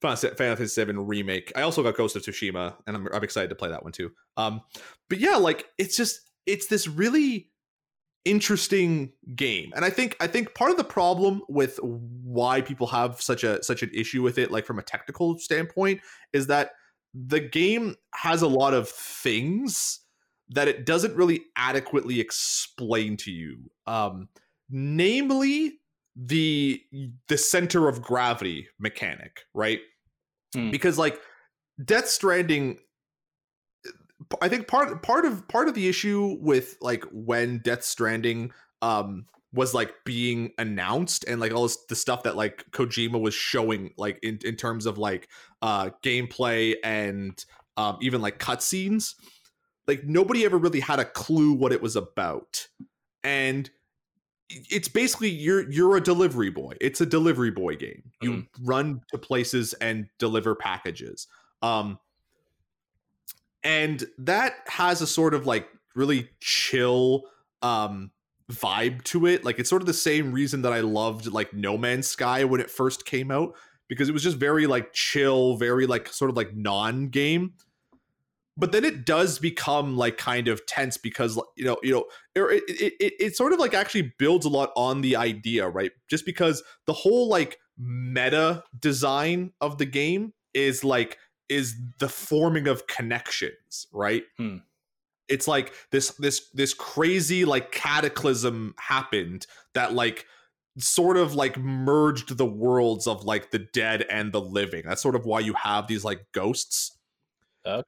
Final Fantasy VII Remake. I also got Ghost of Tsushima, and I'm excited to play that one too. But yeah, like, it's this really interesting game, and I think part of the problem with why people have such an issue with it, like from a technical standpoint, is that the game has a lot of things that it doesn't really adequately explain to you, namely the center of gravity mechanic, right? Because like Death Stranding, I think part of the issue with like when Death Stranding was like being announced and like all this, the stuff that like Kojima was showing like in terms of like gameplay and even like cutscenes, like nobody ever really had a clue what it was about. And it's basically you're a delivery boy. It's a delivery boy game. You run to places and deliver packages. And that has a sort of like really chill vibe to it. Like it's sort of the same reason that I loved like No Man's Sky when it first came out, because it was just very like chill, very like sort of like non-game. But then it does become like kind of tense because you know it sort of like actually builds a lot on the idea, right? Just because the whole like meta design of the game is the forming of connections, right? It's like this crazy like cataclysm happened that like sort of like merged the worlds of like the dead and the living. That's sort of why you have these like ghosts that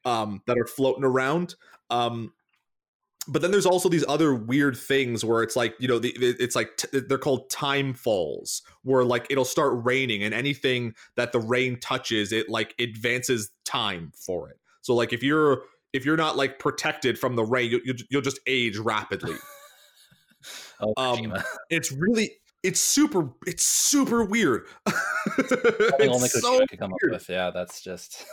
are floating around. But then there's also these other weird things where it's like, you know, they're called time falls, where like it'll start raining and anything that the rain touches, it like advances time for it. So like if you're not like protected from the rain, you'll just age rapidly. It's super weird. It's so weird. Yeah, that's just.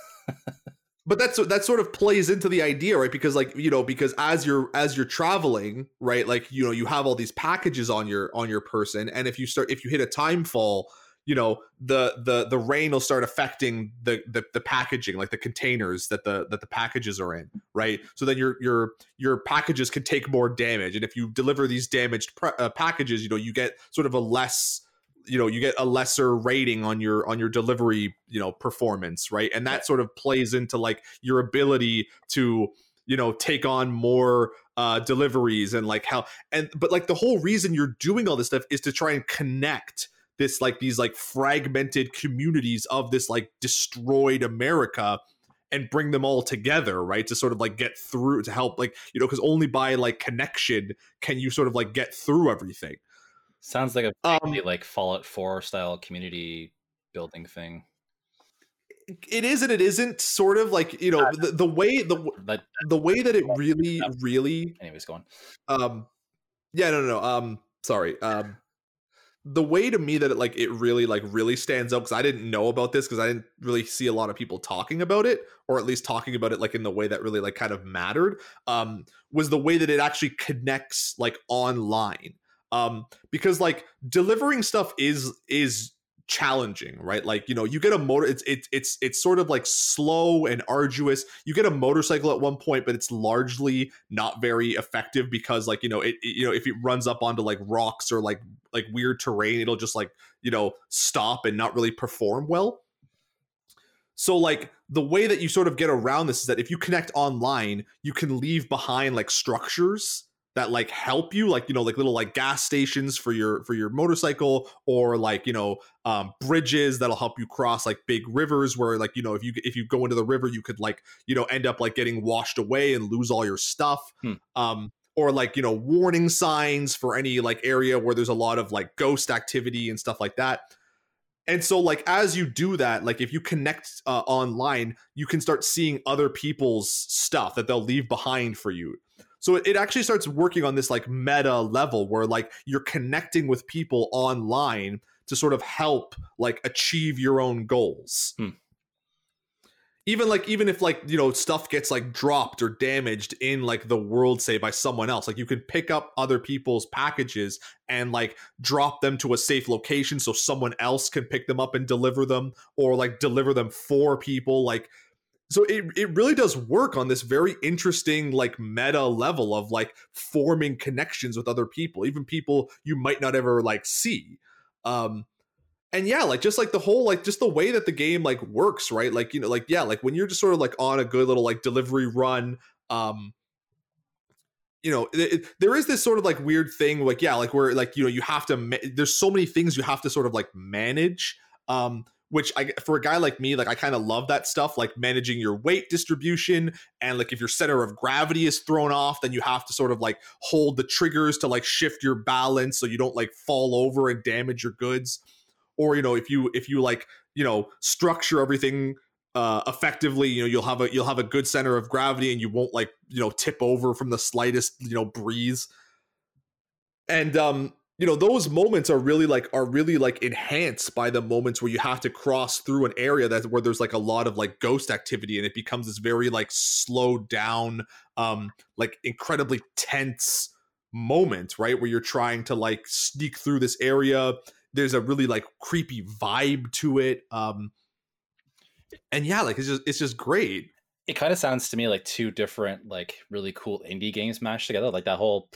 But that sort of plays into the idea, right? Because like, you know, because as you're traveling, right? Like, you know, you have all these packages on your person, and if you hit a time fall, you know, the rain will start affecting the packaging, like the containers that the packages are in, right? So then your packages can take more damage, and if you deliver these damaged packages, you know, you get sort of a lesser rating on your delivery, you know, performance, right? And that sort of plays into like your ability to, you know, take on more deliveries and like but like the whole reason you're doing all this stuff is to try and connect this like these like fragmented communities of this like destroyed America and bring them all together, right? To sort of like get through, to help, like, you know, because only by like connection can you sort of like get through everything. Sounds like a like Fallout 4 style community building thing. It is and it isn't, sort of like, you know, the way that it really. Anyways, go on. The way to me that it like it really stands out, because I didn't know about this, because I didn't really see a lot of people talking about it, or at least talking about it like in the way that really like kind of mattered, was the way that it actually connects like online. Because like delivering stuff is challenging, right? Like, you know, you get a motor, it's sort of like slow and arduous. You get a motorcycle at one point, but it's largely not very effective because like, you know, if it runs up onto like rocks or like weird terrain, it'll just like, you know, stop and not really perform well. So like the way that you sort of get around this is that if you connect online, you can leave behind like structures that like help you, like, you know, like little like gas stations for your motorcycle, or like, you know, bridges that'll help you cross like big rivers, where like, you know, if you go into the river, you could like, you know, end up like getting washed away and lose all your stuff. Or like, you know, warning signs for any like area where there's a lot of like ghost activity and stuff like that. And so like as you do that, like if you connect online, you can start seeing other people's stuff that they'll leave behind for you. So it actually starts working on this like meta level where like you're connecting with people online to sort of help like achieve your own goals. Even if stuff gets dropped or damaged in the world, say by someone else, you can pick up other people's packages and drop them to a safe location so someone else can pick them up and deliver them, or deliver them for people. So it really does work on this very interesting meta level of forming connections with other people, even people you might not ever see. And yeah, the whole, just the way that the game works, right? When you're just sort of on a good little delivery run, there is this sort of weird thing, where you have to, there's so many things you have to sort of manage, which for a guy like me, I kind of love that stuff, managing your weight distribution. And if your center of gravity is thrown off, then you have to sort of hold the triggers to shift your balance so you don't fall over and damage your goods. Or, if you structure everything effectively, you'll have a good center of gravity and you won't tip over from the slightest, breeze. And, those moments are really enhanced by the moments where you have to cross through an area where there's a lot of ghost activity, and it becomes this very slowed down, incredibly tense moment, right? Where you're trying to sneak through this area. There's a really creepy vibe to it. And yeah, it's just great. It kind of sounds to me like two different, really cool indie games mashed together. That whole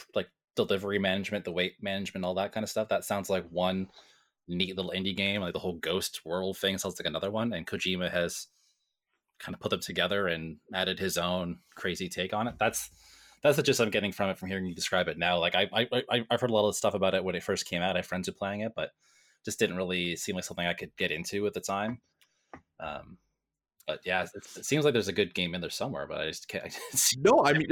delivery management, the weight management, all that kind of stuff. That sounds like one neat little indie game. The whole ghost world thing sounds like another one. And Kojima has kind of put them together and added his own crazy take on it. That's the gist I'm getting from it, from hearing you describe it now. I've heard a lot of stuff about it when it first came out. I have friends who are playing it, but just didn't really seem like something I could get into at the time. But yeah, it seems like there's a good game in there somewhere, but I just can't. No, I mean,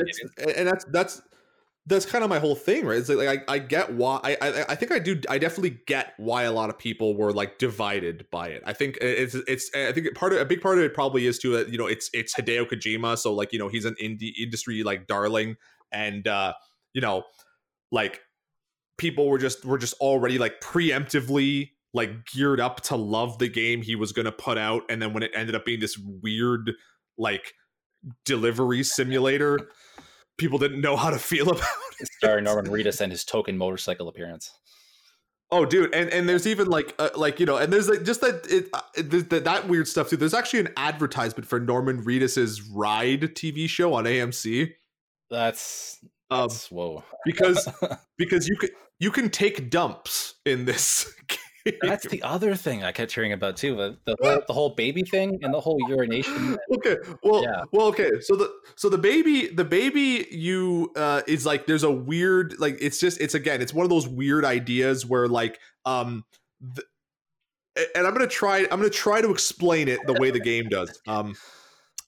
that's kind of my whole thing, right? It's I get why. I think I do. I definitely get why a lot of people were divided by it. I think a big part of it probably is too that it's Hideo Kojima, so he's an industry darling, and people were just already preemptively geared up to love the game he was going to put out, and then when it ended up being this weird delivery simulator, people didn't know how to feel about it. Starring Norman Reedus and his token motorcycle appearance. Oh, dude, and there's even and there's that weird stuff too. There's actually an advertisement for Norman Reedus's Ride TV show on AMC. That's whoa. because you can take dumps in this game. That's the other thing I kept hearing about too, the whole baby thing and the whole urination. Okay, well, yeah. Well, okay. So the baby you is there's a weird it's one of those weird ideas where and I'm gonna try to explain it the way the game does.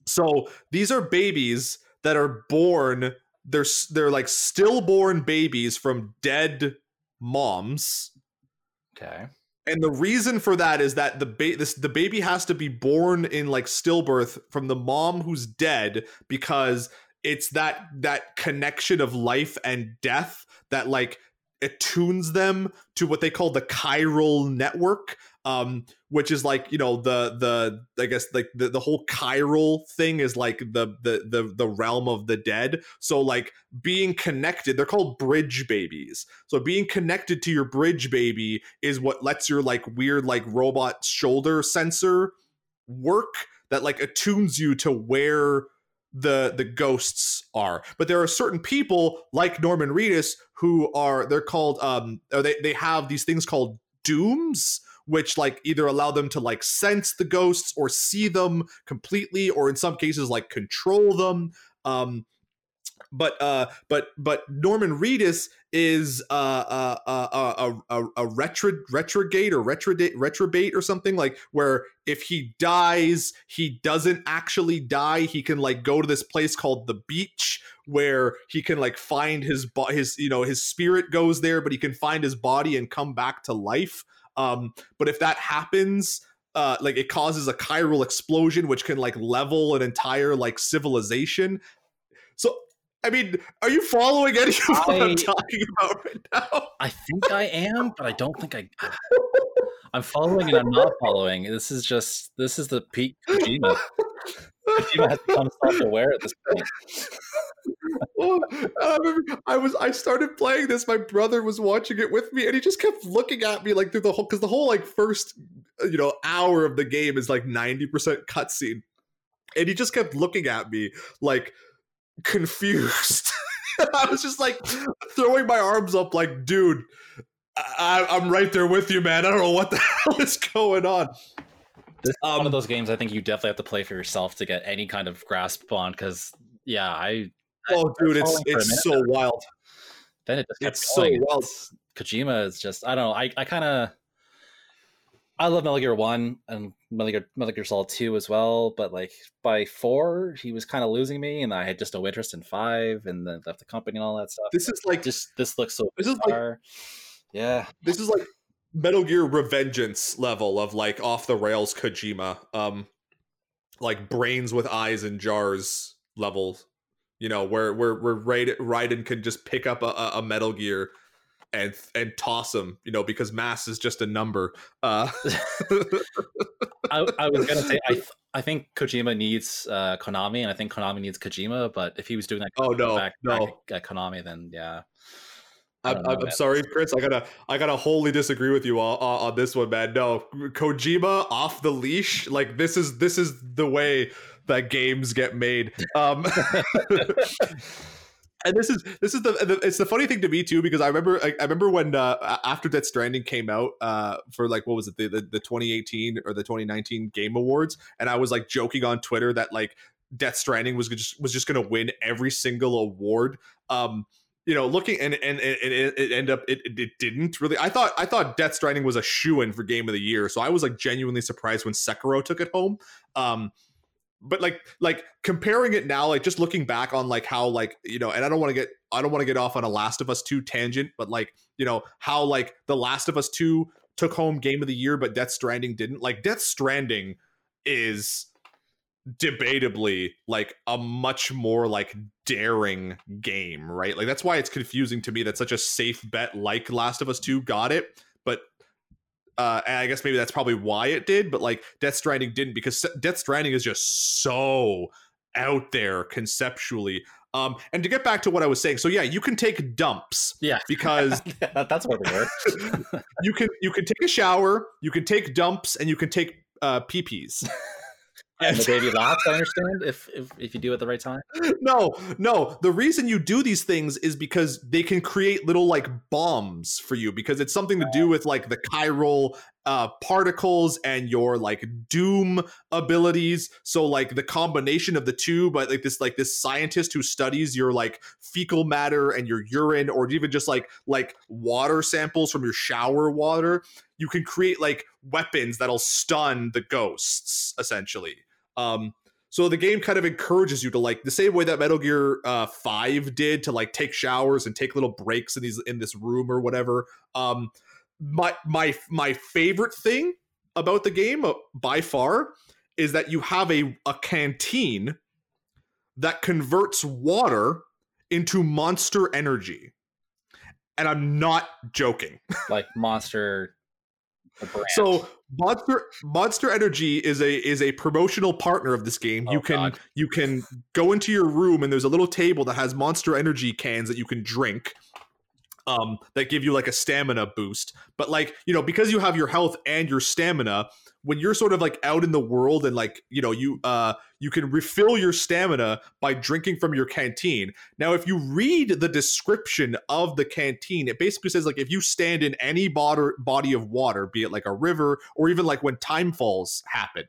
So these are babies that are born. They're stillborn babies from dead moms. Okay. And the reason for that is that the baby has to be born in stillbirth from the mom who's dead, because it's that connection of life and death that attunes them to what they call the chiral network, which is the I guess the whole chiral thing is the realm of the dead. So being connected, they're called bridge babies. So being connected to your bridge baby is what lets your weird robot shoulder sensor work that attunes you to where the ghosts are. But there are certain people like Norman Reedus who they're called they have these things called dooms, which either allow them to sense the ghosts or see them completely, or in some cases control them. But Norman Reedus is a retrobate or something, where if he dies, he doesn't actually die. He can go to this place called the beach, where he can find his spirit goes there, but he can find his body and come back to life. But if that happens, it causes a chiral explosion, which can level an entire civilization. So, I mean, are you following any of what I'm talking about right now? I think I am, but I don't think I'm following and I'm not following. This is the peak Kojima. Kojima has become self-aware at this point. Well, I started playing this. My brother was watching it with me, and he just kept looking at me like through the whole, because the whole like first, you know, hour of the game is like 90% cutscene, and he just kept looking at me like confused. I was just like throwing my arms up, like, dude, I'm right there with you, man. I don't know what the hell is going on. This is one of those games I think you definitely have to play for yourself to get any kind of grasp on, because yeah, oh, dude, it's so wild. Then it just kept going. So wild. Kojima is just, I don't know. I love Metal Gear 1 and Metal Gear Solid 2 as well, but like by 4, he was kind of losing me, and I had just no interest in 5, and then left the company and all that stuff. This is like just this looks so bizarre. Yeah, this is like Metal Gear Revengeance level of like off the rails Kojima, like brains with eyes and jars level. You know, where Raiden can just pick up a Metal Gear and toss him, you know, because mass is just a number. I was gonna say I think Kojima needs Konami, and I think Konami needs Kojima, but if he was doing that back at Konami, then yeah. I'm sorry, Chris. I gotta wholly disagree with you on this one, man. No, Kojima off the leash. Like this is the way that games get made. And this is the it's the funny thing to me too, because I remember when after Death Stranding came out for like what was it the 2018 or the 2019 Game Awards, and I was like joking on Twitter that like Death Stranding was just gonna win every single award. You know, looking and it ended up it didn't really. I thought Death Stranding was a shoo-in for Game of the Year, so I was like genuinely surprised when Sekiro took it home. But like comparing it now, like just looking back on like how like, you know, and I don't want to get off on a Last of Us 2 tangent, but like, you know, how like the Last of Us 2 took home Game of the Year, but Death Stranding didn't. Like Death Stranding is debatably like a much more like daring game, right? Like that's why it's confusing to me that such a safe bet like Last of Us 2 got it, but and I guess maybe that's probably why it did, but like Death Stranding didn't, because Death Stranding is just so out there conceptually. And to get back to what I was saying, so yeah, you can take dumps. Yeah, because that's what it works. you can take a shower, you can take dumps, and you can take pee-pees. And the baby laughs, I understand, if you do it at the right time. No. The reason you do these things is because they can create little, like, bombs for you. Because it's something to do with, like, the chiral particles and your, like, doom abilities. So, like, the combination of the two, but, like, this scientist who studies your, like, fecal matter and your urine, or even just, like water samples from your shower water, you can create, like, weapons that'll stun the ghosts, essentially. So the game kind of encourages you to, like, the same way that Metal Gear 5 did, to like take showers and take little breaks in this room or whatever. My favorite thing about the game by far is that you have a canteen that converts water into monster energy, and I'm not joking. Like Monster. So Monster Energy is a promotional partner of this game. You can go into your room, and there's a little table that has Monster Energy cans that you can drink, that give you like a stamina boost. But like, you know, because you have your health and your stamina, when you're sort of like out in the world and like, you know, you can refill your stamina by drinking from your canteen. Now, if you read the description of the canteen, it basically says like if you stand in any body of water, be it like a river or even like when time falls happen,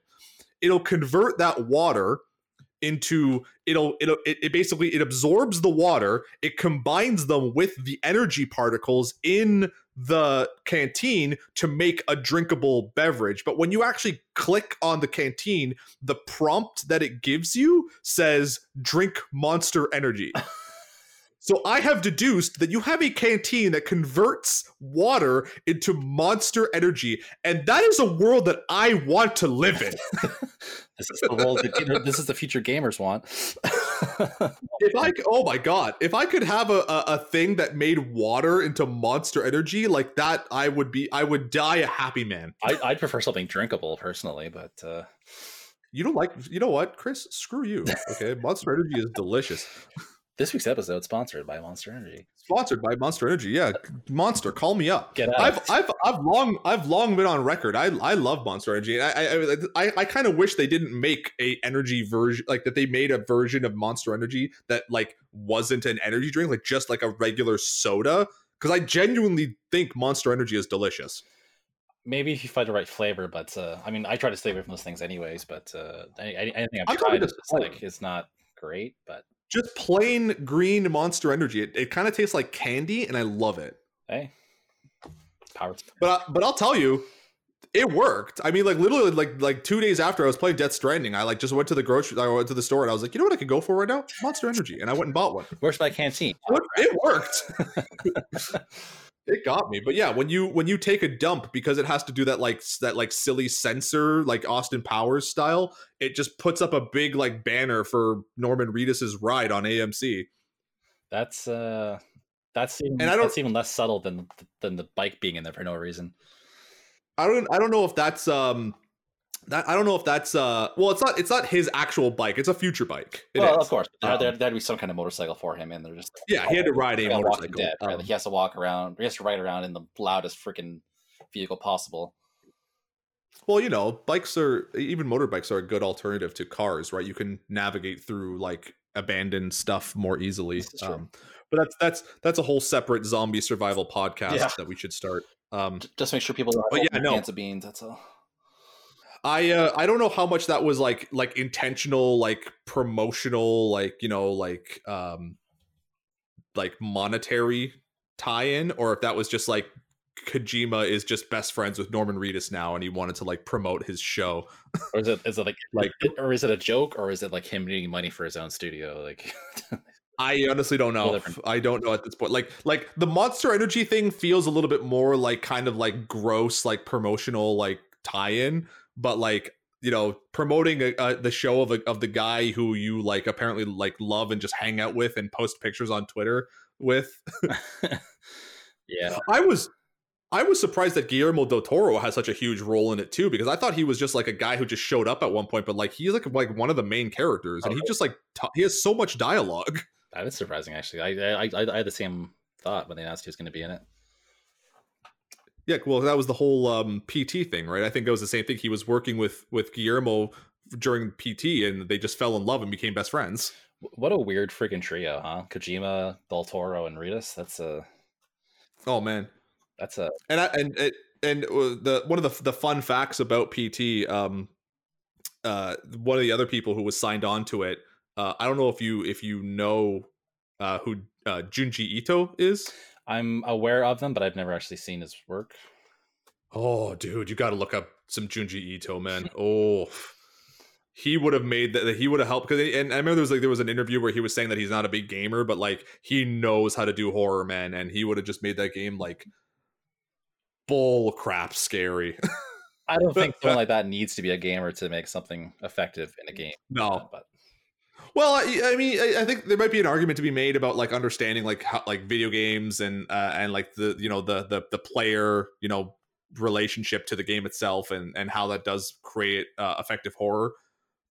it'll convert that water into it absorbs the water, it combines them with the energy particles in the canteen to make a drinkable beverage. But when you actually click on the canteen, the prompt that it gives you says drink Monster Energy. So I have deduced that you have a canteen that converts water into Monster Energy, and that is a world that I want to live in. This is the world that, this is the future gamers want. If I could have a thing that made water into Monster Energy like that, I would die a happy man. I'd prefer something drinkable personally, but You don't like, you know what, Chris? Screw you. Okay. Monster Energy is delicious. This week's episode sponsored by Monster Energy. Sponsored by Monster Energy. Yeah. Monster, call me up. Get out. I've long been on record. I love Monster Energy. I kind of wish they didn't make a energy version, like that they made a version of Monster Energy that like wasn't an energy drink, like just like a regular soda. Because I genuinely think Monster Energy is delicious. Maybe if you find the right flavor, but I mean, I try to stay away from those things anyways. But anything I've tried is like it's not great. But just plain green Monster Energy, it kind of tastes like candy, and I love it. Hey, but I'll tell you, it worked. I mean, like literally, like 2 days after I was playing Death Stranding, I like just went to the grocery, I went to the store, and I was like, you know what I could go for right now? Monster Energy, and I went and bought one. Works by canteen. It worked. It got me. But yeah, when you take a dump, because it has to do that silly censor, like Austin Powers style, it just puts up a big like banner for Norman Reedus's ride on AMC. That's even less subtle than the bike being in there for no reason. I don't know if that's it's not his actual bike. It's a future bike. Of course. There'd be some kind of motorcycle for him, and they're just he had to ride a motorcycle. Dead, right? He has to walk around. He has to ride around in the loudest freaking vehicle possible. Well, you know, bikes are, even motorbikes are a good alternative to cars, right? You can navigate through like abandoned stuff more easily. But that's a whole separate zombie survival podcast that we should start. Just make sure people don't cans of beans. That's all. I don't know how much that was like intentional, like promotional, like, you know, like monetary tie-in, or if that was just like Kojima is just best friends with Norman Reedus now and he wanted to like promote his show. Or is it like or is it a joke, or is it like him needing money for his own studio? Like I honestly don't know. I don't know at this point. Like the Monster Energy thing feels a little bit more like kind of like gross, like promotional, like tie-in. But like, you know, promoting the show of the guy who you like apparently like love and just hang out with and post pictures on Twitter with. Yeah, I was surprised that Guillermo del Toro has such a huge role in it too, because I thought he was just like a guy who just showed up at one point, but like he's like one of the main characters, and he just like he has so much dialogue. That is surprising, actually. I had the same thought when they announced he was going to be in it. Yeah, well, that was the whole PT thing, right? I think it was the same thing. He was working with Guillermo during PT, and they just fell in love and became best friends. What a weird freaking trio, huh? Kojima, Del Toro, and Reedus. That's a one of the fun facts about PT. One of the other people who was signed on to it. I don't know if you know who Junji Ito is. I'm aware of them, but I've never actually seen his work. Oh, dude, you got to look up some Junji Ito, man. Oh, he would have made that. He would have helped, because, and I remember there was an interview where he was saying that he's not a big gamer, but like he knows how to do horror, man, and he would have just made that game like bull crap scary. I don't think someone like that needs to be a gamer to make something effective in a game. No, but. Well, I mean, I think there might be an argument to be made about like understanding like how, like video games and like the, you know, the player, you know, relationship to the game itself and how that does create effective horror.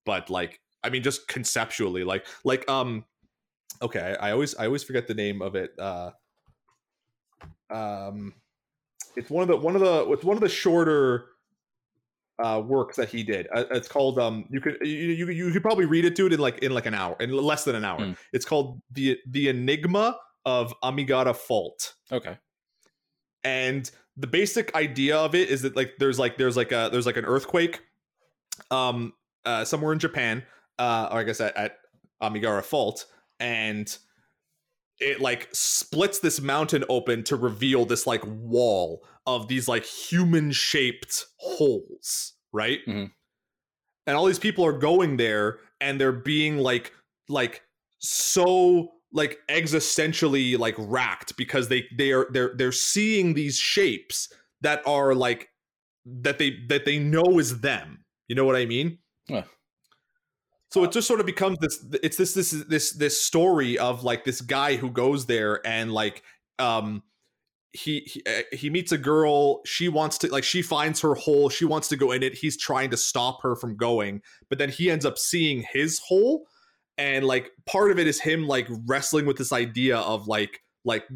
But like, I mean, just conceptually, okay, I always forget the name of it. It's one of the shorter work that he did. It's called you could probably read it, dude, in like an hour, in less than an hour. It's called the Enigma of Amigara Fault. Okay. And the basic idea of it is that like there's like an earthquake somewhere in Japan, or I guess at Amigara Fault, and it like splits this mountain open to reveal this like wall of these like human shaped holes, right? Mm-hmm. And all these people are going there, and they're being like so like existentially like racked, because they're seeing these shapes that are like that they know is them. You know what I mean? Yeah. So it just sort of becomes this. It's this story of like this guy who goes there and like he meets a girl. She wants to, like, she finds her hole. She wants to go in it. He's trying to stop her from going, but then he ends up seeing his hole. And like, part of it is him like wrestling with this idea of like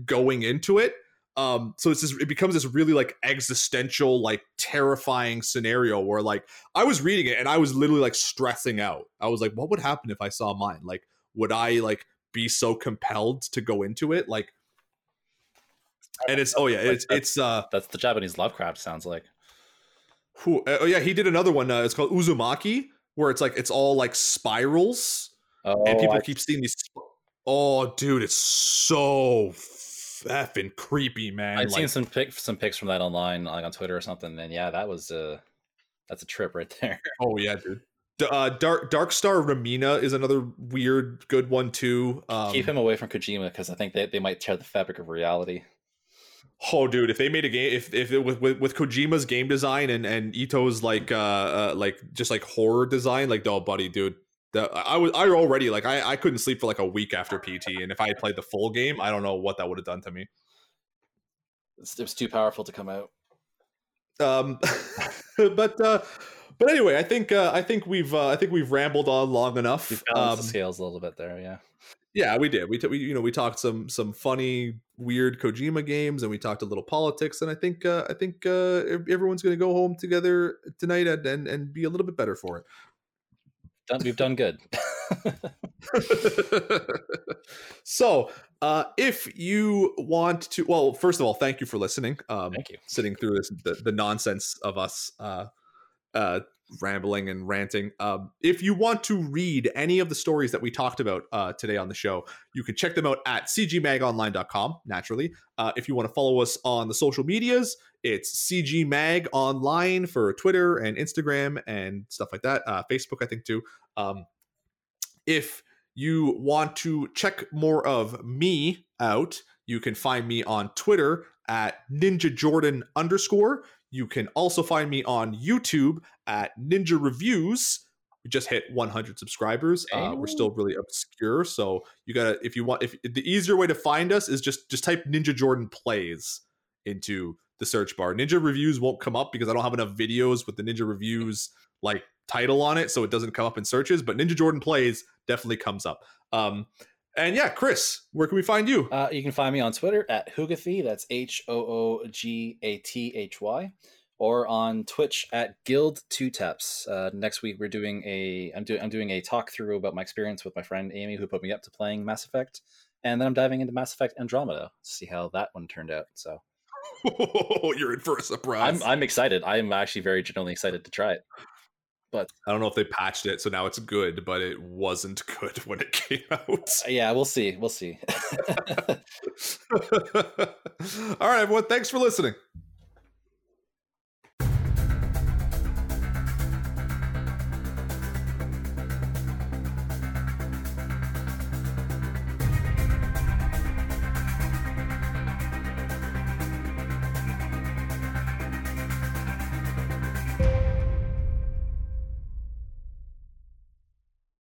going into it. So it's just, it becomes this really like existential, like terrifying scenario where like I was reading it and I was literally like stressing out. I was like, what would happen if I saw mine? Like, would I like be so compelled to go into it? Like, and it's, oh yeah, that's the Japanese Lovecraft sounds like. Oh yeah, he did another one. It's called Uzumaki, where it's like, it's all like spirals, and people keep seeing these. Oh dude, it's so effing creepy, man. I've seen some pics from that online, like on Twitter or something. And yeah, that was that's a trip right there. Oh yeah, dude. Dark Star Ramina is another weird good one too. Keep him away from Kojima, because I think they might tear the fabric of reality. Oh dude, if they made a game, if it with Kojima's game design and Ito's like just like horror design, like, oh buddy, dude, I already like I couldn't sleep for like a week after PT, and if I had played the full game, I don't know what that would have done to me. It was too powerful to come out. But anyway, I think we've rambled on long enough. We balanced the scales a little bit there, yeah. Yeah, we did. We talked some funny, weird Kojima games, and we talked a little politics. And I think everyone's going to go home together tonight and be a little bit better for it. We've done good. So, if you want to, well, first of all, thank you for listening. Thank you. Sitting through this, the nonsense of us. Rambling and ranting. If you want to read any of the stories that we talked about today on the show, you can check them out at cgmagonline.com, naturally. If you want to follow us on the social medias, it's cgmagonline for Twitter and Instagram and stuff like that. Facebook, I think, too. If you want to check more of me out, you can find me on Twitter at ninjajordan_. You can also find me on YouTube at Ninja Reviews. We just hit 100 subscribers. We're still really obscure, so you gotta, if you want, if the easier way to find us is just type Ninja Jordan Plays into the search bar. Ninja Reviews won't come up because I don't have enough videos with the Ninja Reviews like title on it, so it doesn't come up in searches. But Ninja Jordan Plays definitely comes up. And yeah, Chris, where can we find you? You can find me on Twitter at Hoogathy. That's HOOGATHY, or on Twitch at Guild2Taps. Next week I'm doing a talk through about my experience with my friend Amy, who put me up to playing Mass Effect, and then I'm diving into Mass Effect Andromeda to see how that one turned out. So you're in for a surprise. I'm excited. I'm actually very genuinely excited to try it. But I don't know if they patched it, so now it's good, but it wasn't good when it came out. Yeah, we'll see. All right, everyone, thanks for listening.